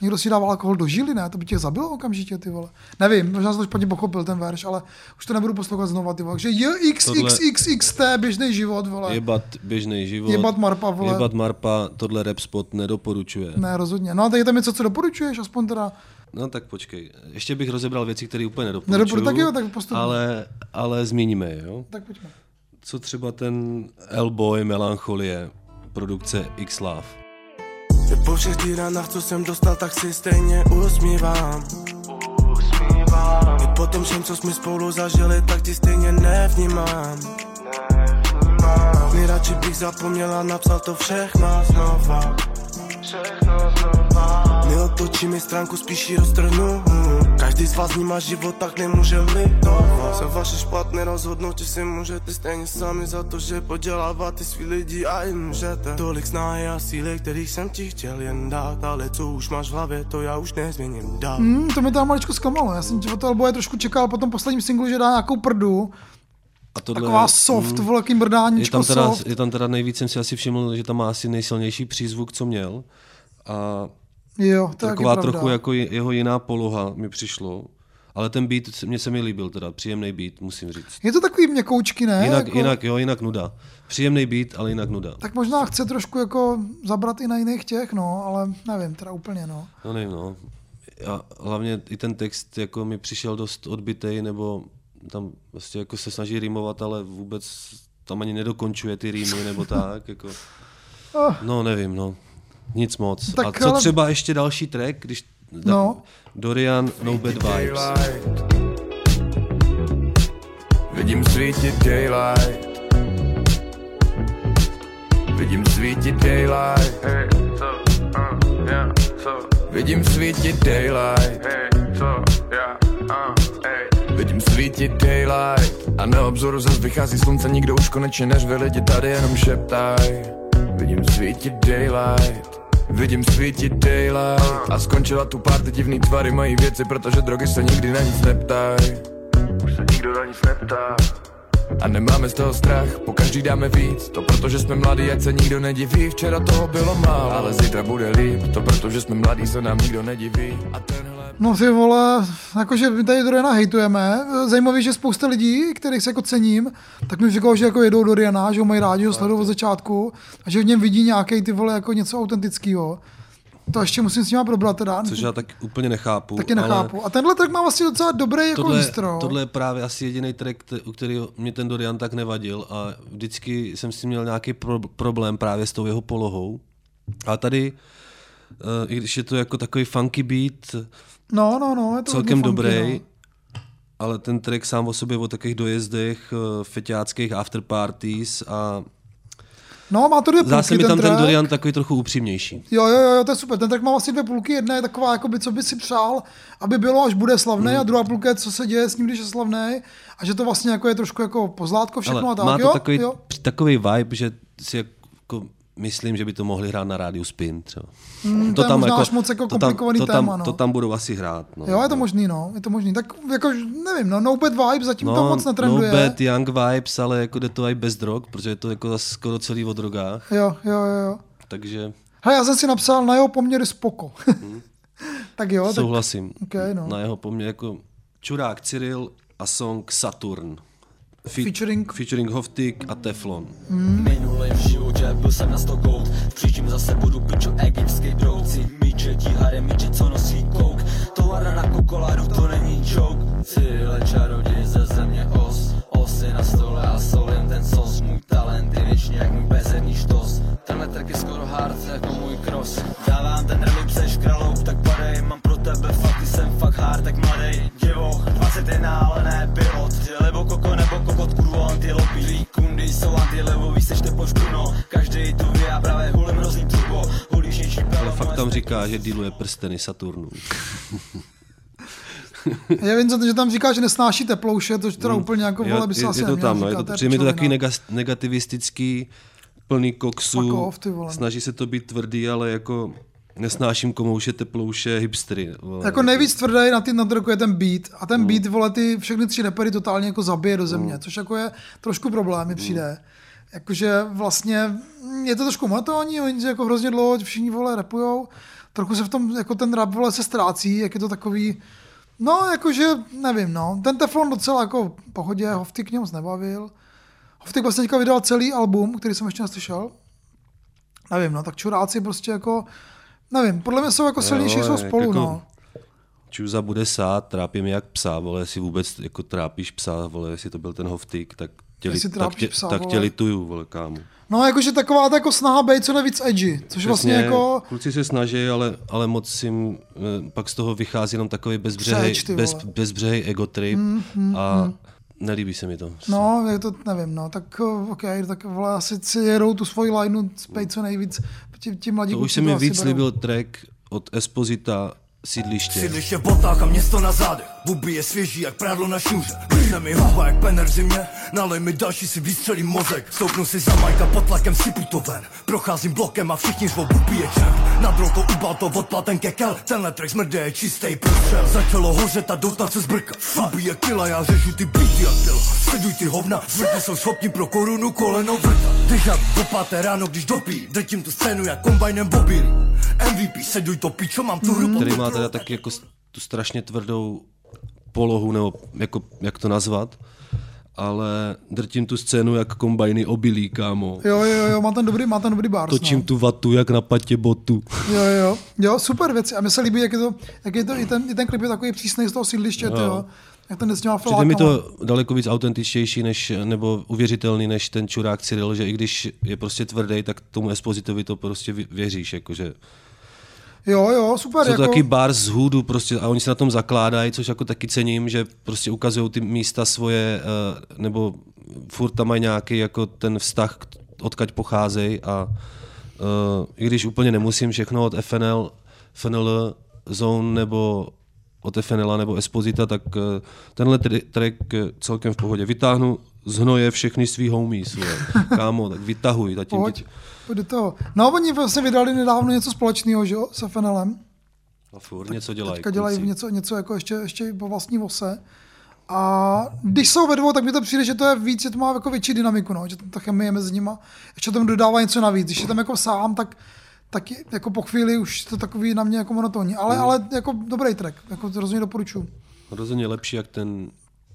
Někdo si dával alkohol do žíly, ne? To by tě zabilo okamžitě, ty vole. Nevím, možná jsem to špatně pochopil, ten verš, ale už to nebudu poslouchat znova, ty vole. Takže JXXXXT, běžný život, vole. Jebat běžný život. Jebat Marpa, vole. Jebat Marpa, tohle Rapspot nedoporučuje. Ne, rozhodně. No a tady je tam něco, co doporučuješ, aspoň teda... No tak počkej, ještě bych rozebral věci, které úplně nedoporučuju, ale zmíníme je, jo? Tak pojďme. Co třeba ten L-Boy Melancholie, produkce X-Love. Po všech díranách, co jsem dostal, tak si stejně usmívám. I po tom všem, co jsme spolu zažili, tak ti stejně nevnímám. Nejradši bych zapomněla, napsal to všechno znova. Neotočí mi stránku, spíš ji roztrhnu. Každý z vás vnímá život, tak nemůže litovat. Za vaše špatné rozhodnutí si můžete stejně sami za to, že poděláváte svý lidi a jim můžete. Tolik snahy a síly, kterých jsem ti chtěl jen dát, ale co už máš v hlavě, to já už nezměním dál. To mě tam maličko zklamalo, já jsem od toho alboje trošku čekal po tom posledním singlu, že dá nějakou prdu. A tohle, taková soft, velký brdáníčko soft. Je tam teda nejvíc, jsem si asi všiml, že tam má asi nejsilnější přízvuk, co měl. A jo, to taková trochu jako jeho jiná poloha mi přišlo, ale ten beat mě se mi líbil, teda příjemný beat, musím říct. Je to takový měkoučky, ne? Jinak nuda. Příjemný beat, ale jinak nuda. Tak možná chce trošku jako zabrat i na jiných těch, no, ale nevím, teda úplně, no. No nevím, no. A hlavně i ten text jako mi přišel dost odbitej, nebo tam vlastně jako se snaží rýmovat, ale vůbec tam ani nedokončuje ty rýmy, nebo tak, jako. No, nevím, no. Nic moc. Tak, a co ale... třeba ještě další track, když Dorian No Bad Vibes. Vidím svítit daylight. Hey, so, yeah, so. Vidím svítit daylight. Hey, so, yeah, hey. svítit daylight a na obzoru zas vychází slunce, nikdo už konečně neřve, lidi tady jenom šeptaj. Vidím svítit daylight, vidím svítit daylight a skončila tu party, divný tvary mají věci, protože drogy se nikdy na nic neptaj. Už se nikdo na nic neptá a nemáme z toho strach, po každý dáme víc. To protože jsme mladí, ať se nikdo nediví. Včera toho bylo málo, ale zítra bude líp. To protože jsme mladí, se nám nikdo nediví. A tenhle... No ty vole, jakože my tady Doriana hejtujeme. Zajímavé, že spousta lidí, kterých se jako cením, tak mi říkalo, že jako jedou Doriana, že ho mají rádi, že ho sledují od začátku a že v něm vidí nějaký ty vole jako něco autentického. To ještě musím s nima probrat teda. Což já tak úplně nechápu. Taky nechápu. A tenhle track má vlastně docela dobrý jako výstroj. Tohle je právě asi jediný track, u kterého mě ten Dorian tak nevadil a vždycky jsem s tím měl nějaký problém právě s tou jeho polohou. A tady, i když je to jako takový funky beat, no, je to celkem funky, dobrý, no. Ale ten track sám o sobě o takových dojezdech, feťáckých afterparties a... No, má to dvě půlky. Zdá se mi tam ten Dorian takový trochu upřímnější. Jo, to je super. Ten track má vlastně dvě půlky. Jedna je taková, jakoby, co by si přál, aby bylo, až bude slavný, a druhá půlka je, co se děje s ním, když je slavný, a že to vlastně jako je trošku jako pozlátko všechno. Ale a tak. Má to takový vibe, že si jako myslím, že by to mohli hrát na rádiu Spin třeba. To je tam možná jako, moc jako komplikovaný téma. To tam budou asi hrát. No. Jo, je to možný, no. Je to možný. Tak jako, nevím, no bad vibes zatím to moc netrenduje. No bad young vibes, ale jako jde to i bez drog, protože je to jako skoro celý o drogách. Jo. Takže... Hele, já jsem si napsal na jeho poměry spoko. Tak jo. Souhlasím. Tak... Okay, no. Na jeho poměry jako Čurák Cyril a song Saturn. Featuring Hoftik a Teflon. Minulý v životě byl jsem na 100 gold, v příštím zase budu pičo egyptský brouci, míče, tíhare, míče, co nosí kouk, tovar na kokoládu, to není joke. Cíle čaroděj ze země os je na stole a solím ten sos, můj talent je věčně jak můj bezerný štos, tenhle track je skoro hard jako můj cross, dávám ten remix, seš kralouk, tak padej, mám pro tebe fakt, ty jsem fakt hard, tak mladej, divoch, 21, ale ne pilot, lebo koko nebo koko. Od kurvo antilopí, kundy jsou antilevový, sešte poškuno, každej to ví a právě hulem hrozný turbo, hulíš něčí pelo. Fakt tam říká, že dealuje prsteny Saturnu. Já vím, že tam říká, že nesnáší teplouše, což teda úplně jako vole by se asi neměl tam, říkat. Přijde mi to takový negativistický, plný koksu, off, snaží se to být tvrdý, ale jako... Nesnáším komouše, teplouše, hipstery. Vole. Jako nejvíc tvrdý na drogu je ten beat. A ten beat, vole, ty všechny tři repery totálně jako zabije do země, což jako je trošku problém, mi přijde. Jakože vlastně je to trošku monotónní, oni jako hrozně dlouho všichni, vole, rapujou. Trochu se v tom, jako ten rap, vole, se ztrácí, jak je to takový, no, jakože, nevím, no. Ten Teflon docela jako v pohodě, Hoftik mě moc nebavil. Hoftik vlastně teďka vydal celý album, který jsem ještě neslyšel. Nevím, no, tak Čuráci prostě jako... Nevím, podle mě jsou jako silnější, jsou spolu, jako, no. Čuza bude sát, trápí mě jak psa, vole, jestli vůbec jako trápíš psa, vole, jestli to byl ten Hoftik, tak tě lituju, vole, kámo. No, jakože taková ta jako snaha být co nejvíc edgy, což přesně, vlastně jako... Kluci se snaží, ale moc jim, pak z toho vychází jenom takový bezbřehej egotrip a nelíbí se mi to. No, je to, nevím, no, tak okej, tak vole, asi si jedou tu svoji lineu, spej co nejvíc. To už se mi víc líbil track od Espozita Sídliště. Sídliště potáhá město na zádech, bubi je svěží jak prádlo na šuře. Brne mi huba jak pener v zimě, nalej mi další si vystřelím mozek. Stoupnu si za majka pod tlakem, sypu to ven. Procházím blokem a všichni zvou bubi je čem. Nad rokou ubal to odpla ten kekel, tenhle track smrde je čistej průstřel. Začalo hořet a doutna se zbrka, bubi je kila, já řežu ty bíti a tyl. Sleduj ty hovna, vrdy jsou schopni pro korunu koleno vrta. Dežat do páté ráno, když dopí, drtím tu scénu jak kombajnem bobíry. MVP, seduj to pičo, mám tu hrubu. Který má teda taky jako tu strašně tvrdou polohu, nebo jako, jak to nazvat, ale drtím tu scénu jak kombajny obilí, kámo. Jo, má ten dobrý bars. Točím tu vatu jak na patě botu. Jo, super věci. A mně se líbí, jak je to i ten klip je takový přísnej z toho Sídliště, jo. Jak ten nesměl filákama. Přijde mi to daleko víc autentičtější, nebo uvěřitelný, než ten Čurák Cyril, že i když je prostě tvrdý, tak tomu Espozitovi to prostě věříš, jakože... Jo, super. Jsou to jako... taky bar z hůdu prostě a oni se na tom zakládají, což jako taky cením, že prostě ukazují ty místa svoje, nebo furt tam mají nějaký jako ten vztah, odkud pocházejí a i když úplně nemusím všechno od FNL, Zone nebo od FNL nebo Espozita, tak tenhle track celkem v pohodě. Vytáhnu z hnoje všechny svý homies. Kámo, tak vytahuj. Pojď, pojď do toho. No oni vlastně vydali nedávno něco společného, že jo, s FNLem. A furt něco dělají. Teďka dělají něco jako ještě po vlastní vose. A když jsou ve dvou, tak mi to přijde, že to je víc, že to má jako větší dynamiku, no, že ta chemie mezi nima. Ještě tam dodává něco navíc. Když je tam jako sám, tak jako po chvíli už to takový na mě jako monotónní, ale jako dobrý track, jako rozhodně doporučuji. Rozhodně lepší jak ten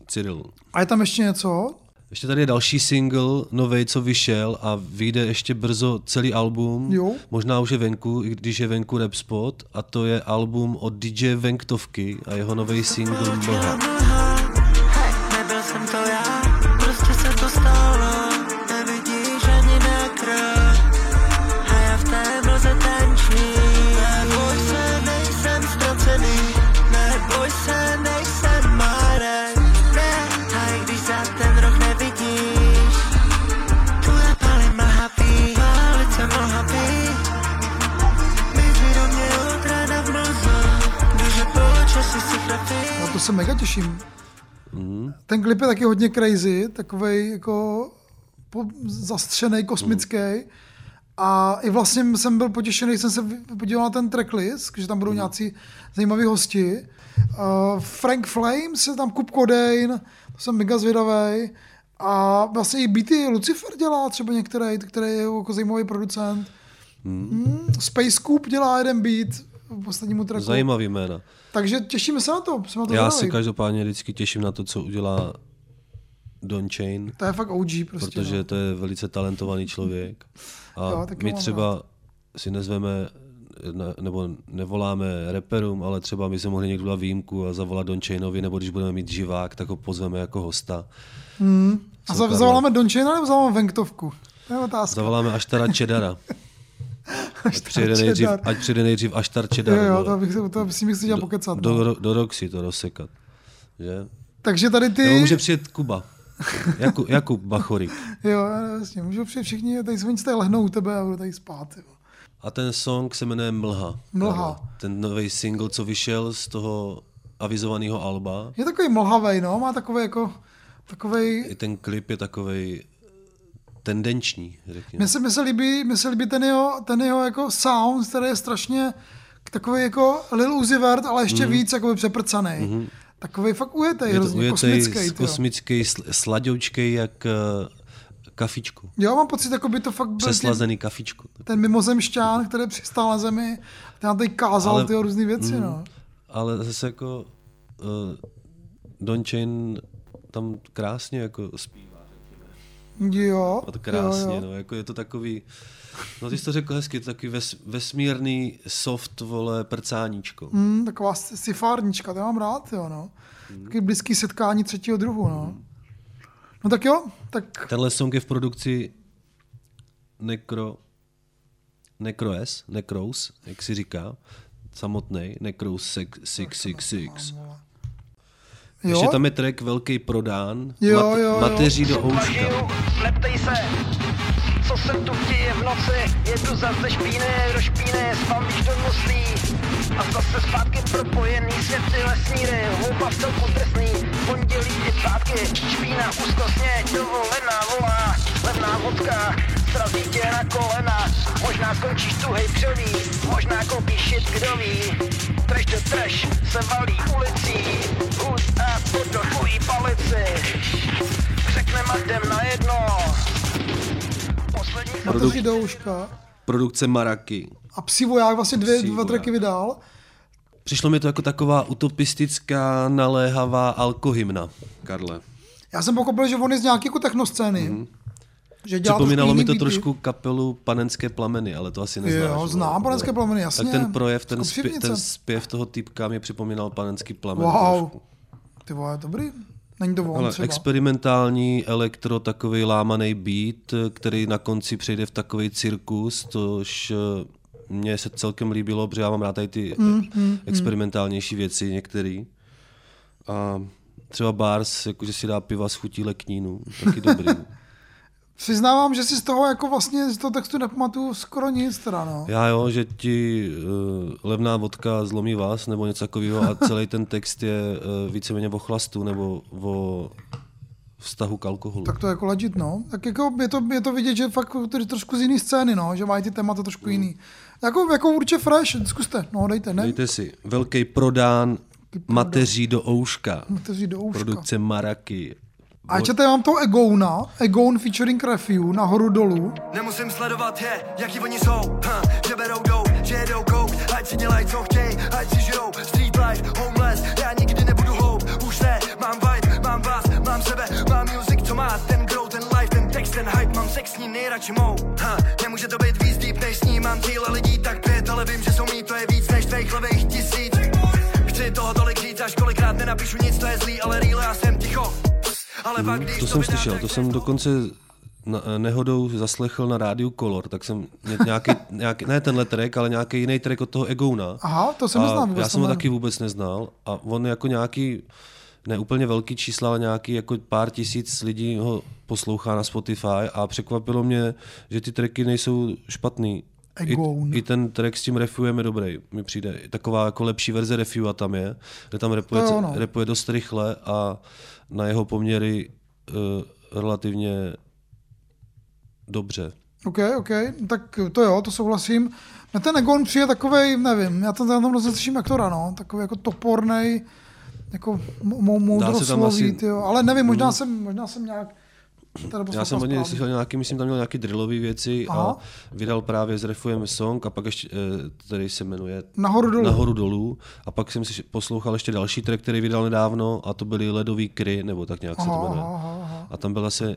Cyril. A je tam ještě něco? Ještě tady je další single, novej, co vyšel a vyjde ještě brzo celý album, jo. Možná už je venku, i když je venku Rapspot, a to je album od DJ Venktovky a jeho novej single Mlha. Nebyl jsem to já, prostě se to stalo, nevidíš ani na krok, a já v té mlze tančím. Neboj se, nejsem ztracený, neboj se, nejsem Marek. No to se mega těším. Ten klip je taky hodně crazy, takovej jako zastřenej, kosmický. A i vlastně jsem byl potěšený, jsem se podíval na ten tracklist, že tam budou nějací zajímaví hosti. Frank Flames, je tam Kup Kodejn, to jsem mega zvědavý. A vlastně i beaty Lucifer dělá třeba některý, který je jako zajímavý producent. Space Coop dělá jeden beat v poslednímu tracku. Zajímavý jména. Takže těšíme se na to. Já se každopádně vždycky těším na to, co udělá Don Chain. To je fakt OG prostě. Protože to je velice talentovaný člověk. A jo, my třeba si nezveme, nebo nevoláme reperům, ale třeba my se mohli někdo dát výjimku a zavolat Don Chainovi, nebo když budeme mít živák, tak ho pozveme jako hosta. A zavoláme Don Chaina nebo zavoláme Venktovku? To je otázka. Zavoláme Aštara Čedara. Ať přijde nejdřív Aštar Čedar. Jo, to bych si chtěl pokecat. Do Roxy to rozsekat. Že? Takže tady ty... Nebo může přijet Kuba. Jakub Bachorik. Jo, jasně. Můžou přijet všichni, tady se tady lehnou u tebe a budou tady spát. Jo. A ten song se jmenuje Mlha. Mlha. Ten nový single, co vyšel z toho avizovaného alba. Je takový mlhavej, no. Má takový jako... Takovej... I ten klip je takovej... tendenční, řekněme. Mně se líbí ten jeho jako sound, který je strašně takový jako Lil Uzi Vert, ale ještě víc jako přeprcanej. Takový fakt ujetej, hrozně kosmický. Kosmický, sladěvčkej jak kafičko. Jo, mám pocit, jako by to fakt byl přeslazený kafičko. Ten mimozemšťán, který přistál na zemi, ten nám tady kázal tyho různý věci. No. Ale zase jako Don Chain tam krásně jako spí. Jo, a to krásně, jo. No, jako je to takový, no ty jsi to řekl hezky, to takový vesmírný soft, vole, prcáníčko. Taková sifárnička, to mám rád, jo, no. Takový blízký setkání třetího druhu, no. No tak jo, tak... Tenhle song je v produkci Nekroes, jak si říká, samotnej, Nekroes 666. Ještě tam je track Velký prodán, mateří do ouška. Neptej se, co jsem tu chtěje v noci, jedu zase do špíny, spám víš do muslí. A zase zpátky propojený světy lesní, houba v celku trestný, pondělí i pátky, špína úzkostně dovolená volá, levná vodka, srazí tě na kolena, možná skončíš tuhej křoví, možná koupíš šit, kdo ví. Trash do trash se valí ulicí, hud a pod dochují palici, řekne madem najedno. Poslední douška. Produkce Maraky. A Psí voják vlastně dva tracky vydal. Přišlo mi to jako taková utopistická, naléhavá alkohymna, Karle. Já jsem pochopil, že on je z nějaké jako technoscény. Připomínalo mi to trošku kapelu Panenské plameny, ale to asi neznáš. Jo, znám Panenské plameny, jasně. Tak ten projev, ten zpěv toho týpka mě připomínal Panenský plamen. Wow, trošku. Ty vole, dobrý. Není to on třeba. Experimentální elektro, takovej lámaný beat, který na konci přejde v takovej cirkus, tož mně se celkem líbilo, protože já mám rád tady ty experimentálnější věci některý. A třeba Bars, jakože si dá piva z chutí leknínu, taky dobrý. Přiznávám, že si z toho jako vlastně z toho textu nepamatuju skoro nic teda, no. Já jo, že ti levná vodka zlomí vás nebo něco takového a celý ten text je víceméně o chlastu nebo o vztahu k alkoholu. Tak to je jako legit, no. Tak jako je to vidět, že fakt trošku z jiný scény, no, že mají ty témata trošku jiný. Jako určitě fresh, zkuste, no dejte, ne? Dejte si, velký prodán mateří do ouška. Mateří do ouška. Produkce Maraky. A čete, mám toho Egona, Egon featuring Refew, nahoru dolů. Nemusím sledovat je, jaký oni jsou, že berou jdou, že jedou kouk, ať si dělají, co chtěj, ať si žijou, street life, homeless, já nikdy nebudu hope, už ne, mám vibe, mám vás, mám sebe, mám music, co má, ten grow, ten life, ten text, ten hype, mám sex s ní nejradši mou, nemůže to být víc deep než s ní, mám cíle lidí, tak pět, ale vím, že jsou mý, to je víc než tvých levých tisíc, chci toho tolik říct, až kolikrát nenapíšu nic, to je zlý, ale real, já jsem ticho. To jsem slyšel, to jsem dokonce nehodou zaslechl na rádiu Color, tak jsem nějaký ne tenhle track, ale nějaký jiný track od toho Egona. Aha, to jsem neznám. Já jsem ho taky vůbec neznal a on jako nějaký, ne úplně velký čísla, ale nějaký jako pár tisíc lidí ho poslouchá na Spotify a překvapilo mě, že ty tracky nejsou špatný. I ten track s tím Refewem je dobrý, mi přijde. Taková jako lepší verze Refewa tam je, kde tam rapuje dost rychle a na jeho poměry relativně dobře. OK, tak to jo, to souhlasím. Na ten Egon přijde takovej, nevím, já tam hrozně slyším aktora, no, takový jako topornej, jako moudrosloví, ale nevím, možná jsem nějak... Já jsem od něj slyšel nějaký, myslím, tam měl nějaký drillový věci. Aha. A vydal právě s Refewem song a pak ještě, který se jmenuje Nahoru dolů a pak jsem si poslouchal ještě další track, který vydal nedávno a to byly Ledový kry, nebo tak nějak se to jmenuje. A tam byl zase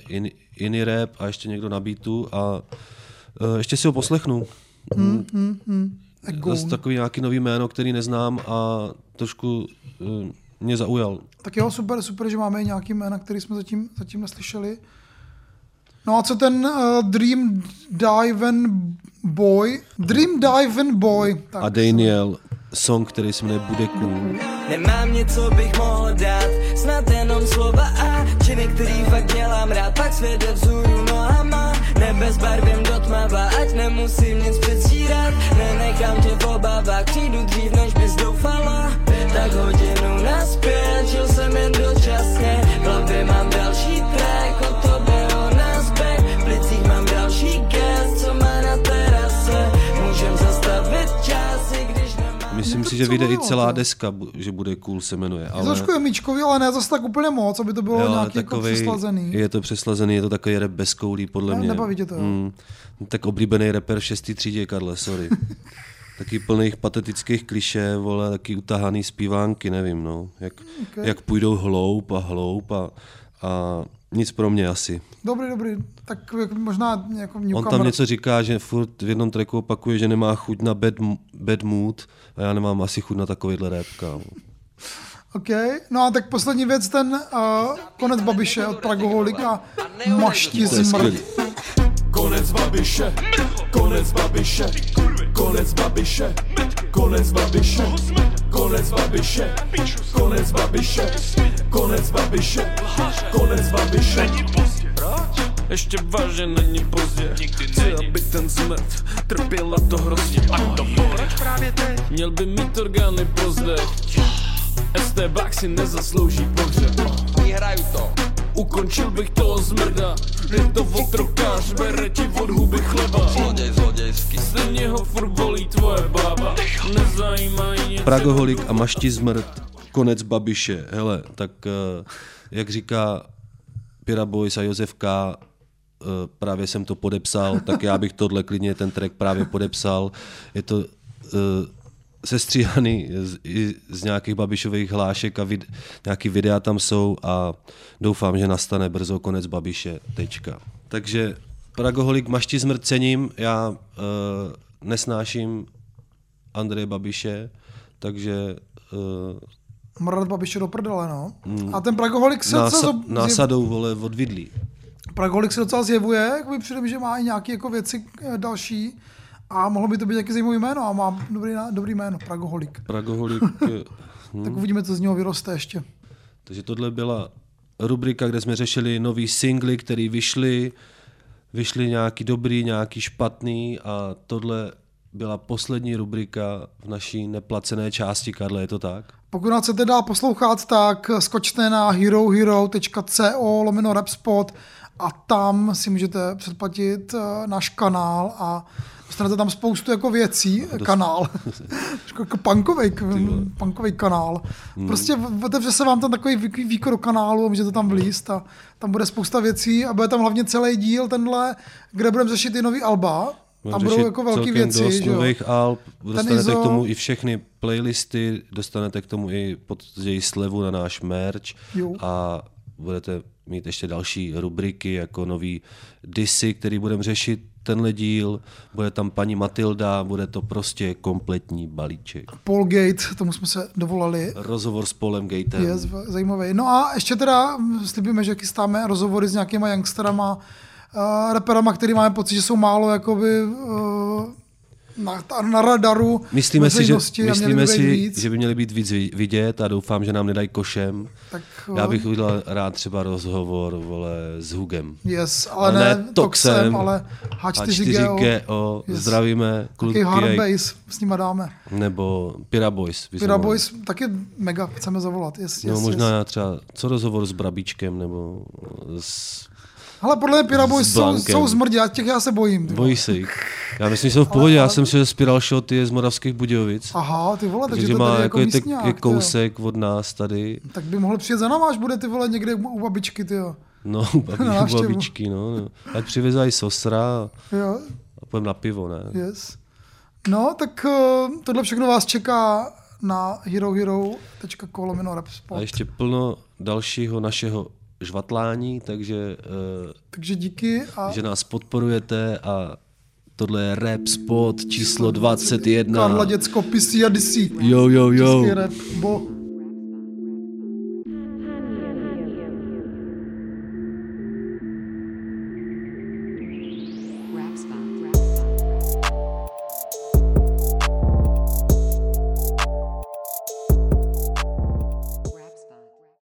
jiný rap a ještě někdo na beatu a ještě si ho poslechnu. Zase takový nějaký nový jméno, který neznám a trošku mě zaujal. Tak jo, super, že máme i nějaký jména, který jsme zatím neslyšeli. No a co ten Dream Dive and Boy. Tak a Daniel, song, který se mne bude cool. Nemám něco bych mohl dát, snad jenom slova a činy, který fakt dělám rád, pak svět vzůru nohama, nebe zbarvím do tmava, ať nemusím nic předstírat, nenechám tě v obavách, přijdu dřív, než bys doufala, tak hodinu naspět, žil jsem jen dočasně, v hlavě mám další track, o tobě o nás back, v plicích mám další guest, co má na terase, můžem zastavit časy, když nemám... Myslím si, že vyjde i celá deska, že bude cool, se jmenuje. Ale... Je trošku jemíčkový, ale ne zase tak úplně moc, aby to bylo nějaký takovej, jako přeslazený. Je to přeslazený, je to takový rap bez koulí, podle mě. Nebaví tě to, jo. Tak oblíbený rapper v 6. třídě, Karle, sorry. Taky plných patetických klišé, vole, taky utahaný zpívánky, nevím, no. Jak půjdou hloub a nic pro mě asi. Dobrý, tak možná jako New On Camera. Tam něco říká, že furt v jednom tracku opakuje, že nemá chuť na bad mood a já nemám asi chuť na takovýhle rap, kámo. OK, no a tak poslední věc, ten konec Babiše od Pragoholika, mašti zmrt. Konec Babiše. Ještě vážně není pozdě, chci, aby ten smrt trpěla to hrozně. A to proč právě teď? Měl by mít orgány pozdech. STBák si nezaslouží pohřeb. Vyhraju to. Ukončil bych toho zmrda, je to otrokář, bere ti od huby chleba. Zlodějský, stejně ho furt bolí tvoje bába. Nezajímá nic. Pragoholik a mašti zmrt, konec Babiše. Hele, tak jak říká Pira Boys a Josef K., právě jsem to podepsal, tak já bych tohle klidně ten track právě podepsal. Je to sestříhaný z nějakých Babišových hlášek a nějaký videa tam jsou a doufám, že nastane brzo konec Babiše. Takže Pragoholik, mašti zmrcením, já nesnáším Andreje Babiše, takže... Mrdat Babiše do prdele, no. A ten Pragoholik se násadou, vole, odvidlí. Pragoholik se docela zjevuje, jakoby přijde, že má i nějaké jako věci další a mohlo by to být nějaké zajímavé jméno a má dobrý jméno, Pragoholik. Tak uvidíme, co z něho vyroste ještě. Takže tohle byla rubrika, kde jsme řešili nový singly, který vyšly vyšly nějaký dobrý, nějaký špatný a tohle byla poslední rubrika v naší neplacené části, Karle, je to tak? Pokud nás chcete dál poslouchat, tak skočte na herohero.co/Rapspot a tam si můžete předplatit náš kanál a dostanete tam spoustu jako věcí, kanál, jako punkovej kanál. Prostě otevře se vám tam takový výkor do kanálu a můžete tam vlíst a tam bude spousta věcí a bude tam hlavně celý díl tenhle, kde budeme řešit i nový alba. Tam budou jako velké věci, dost nových alb, dostanete k tomu i všechny playlisty, dostanete k tomu i později slevu na náš merch a budete mít ještě další rubriky, jako nový disy, který budeme řešit tenhle díl, bude tam paní Matilda, bude to prostě kompletní balíček. Paul Gate, tomu jsme se dovolali. Rozhovor s Paulem Gatem. Je zajímavý. No a ještě teda slibíme, že chystáme rozhovory s nějakýma youngsterama, raperama, který máme pocit, že jsou málo jakoby na radaru. Myslíme si, že by měli být víc vidět a doufám, že nám nedají košem. Tak, já bych udělal rád třeba rozhovor, vole, s Hugem. Yes, ale ne Toxem, ale H4GO. Yes. Zdravíme kluky. Taky Hardbase s nima dáme. Nebo Piraboys. Piraboys taky mega, chceme zavolat. Yes, no, yes, možná yes. Třeba co rozhovor s Brabíčkem nebo s... Ale podle mě Piraboys jsou zmrdě, a těch já se bojím. Bojíš se jich. Já myslím, že jsou v pohodě, já jsem si spiral shot je z Moravských Budějovic. Aha, ty vole, takže to má jako místňák, je kousek od nás tady. Tak by mohl přijet za náma, až bude ty vole někde u babičky, ty jo. No, u babičky, no. Ať přivezají sosra a půjdeme na pivo, ne? Yes. No, tak tohle všechno vás čeká na herohero.co/Rapspot. A ještě plno dalšího našeho žvatlání, takže díky, a... že nás podporujete a tohle je Rapspot číslo 21. Karla, děcko, pisí a disí. Jo, jo, jo. Český rap, bo...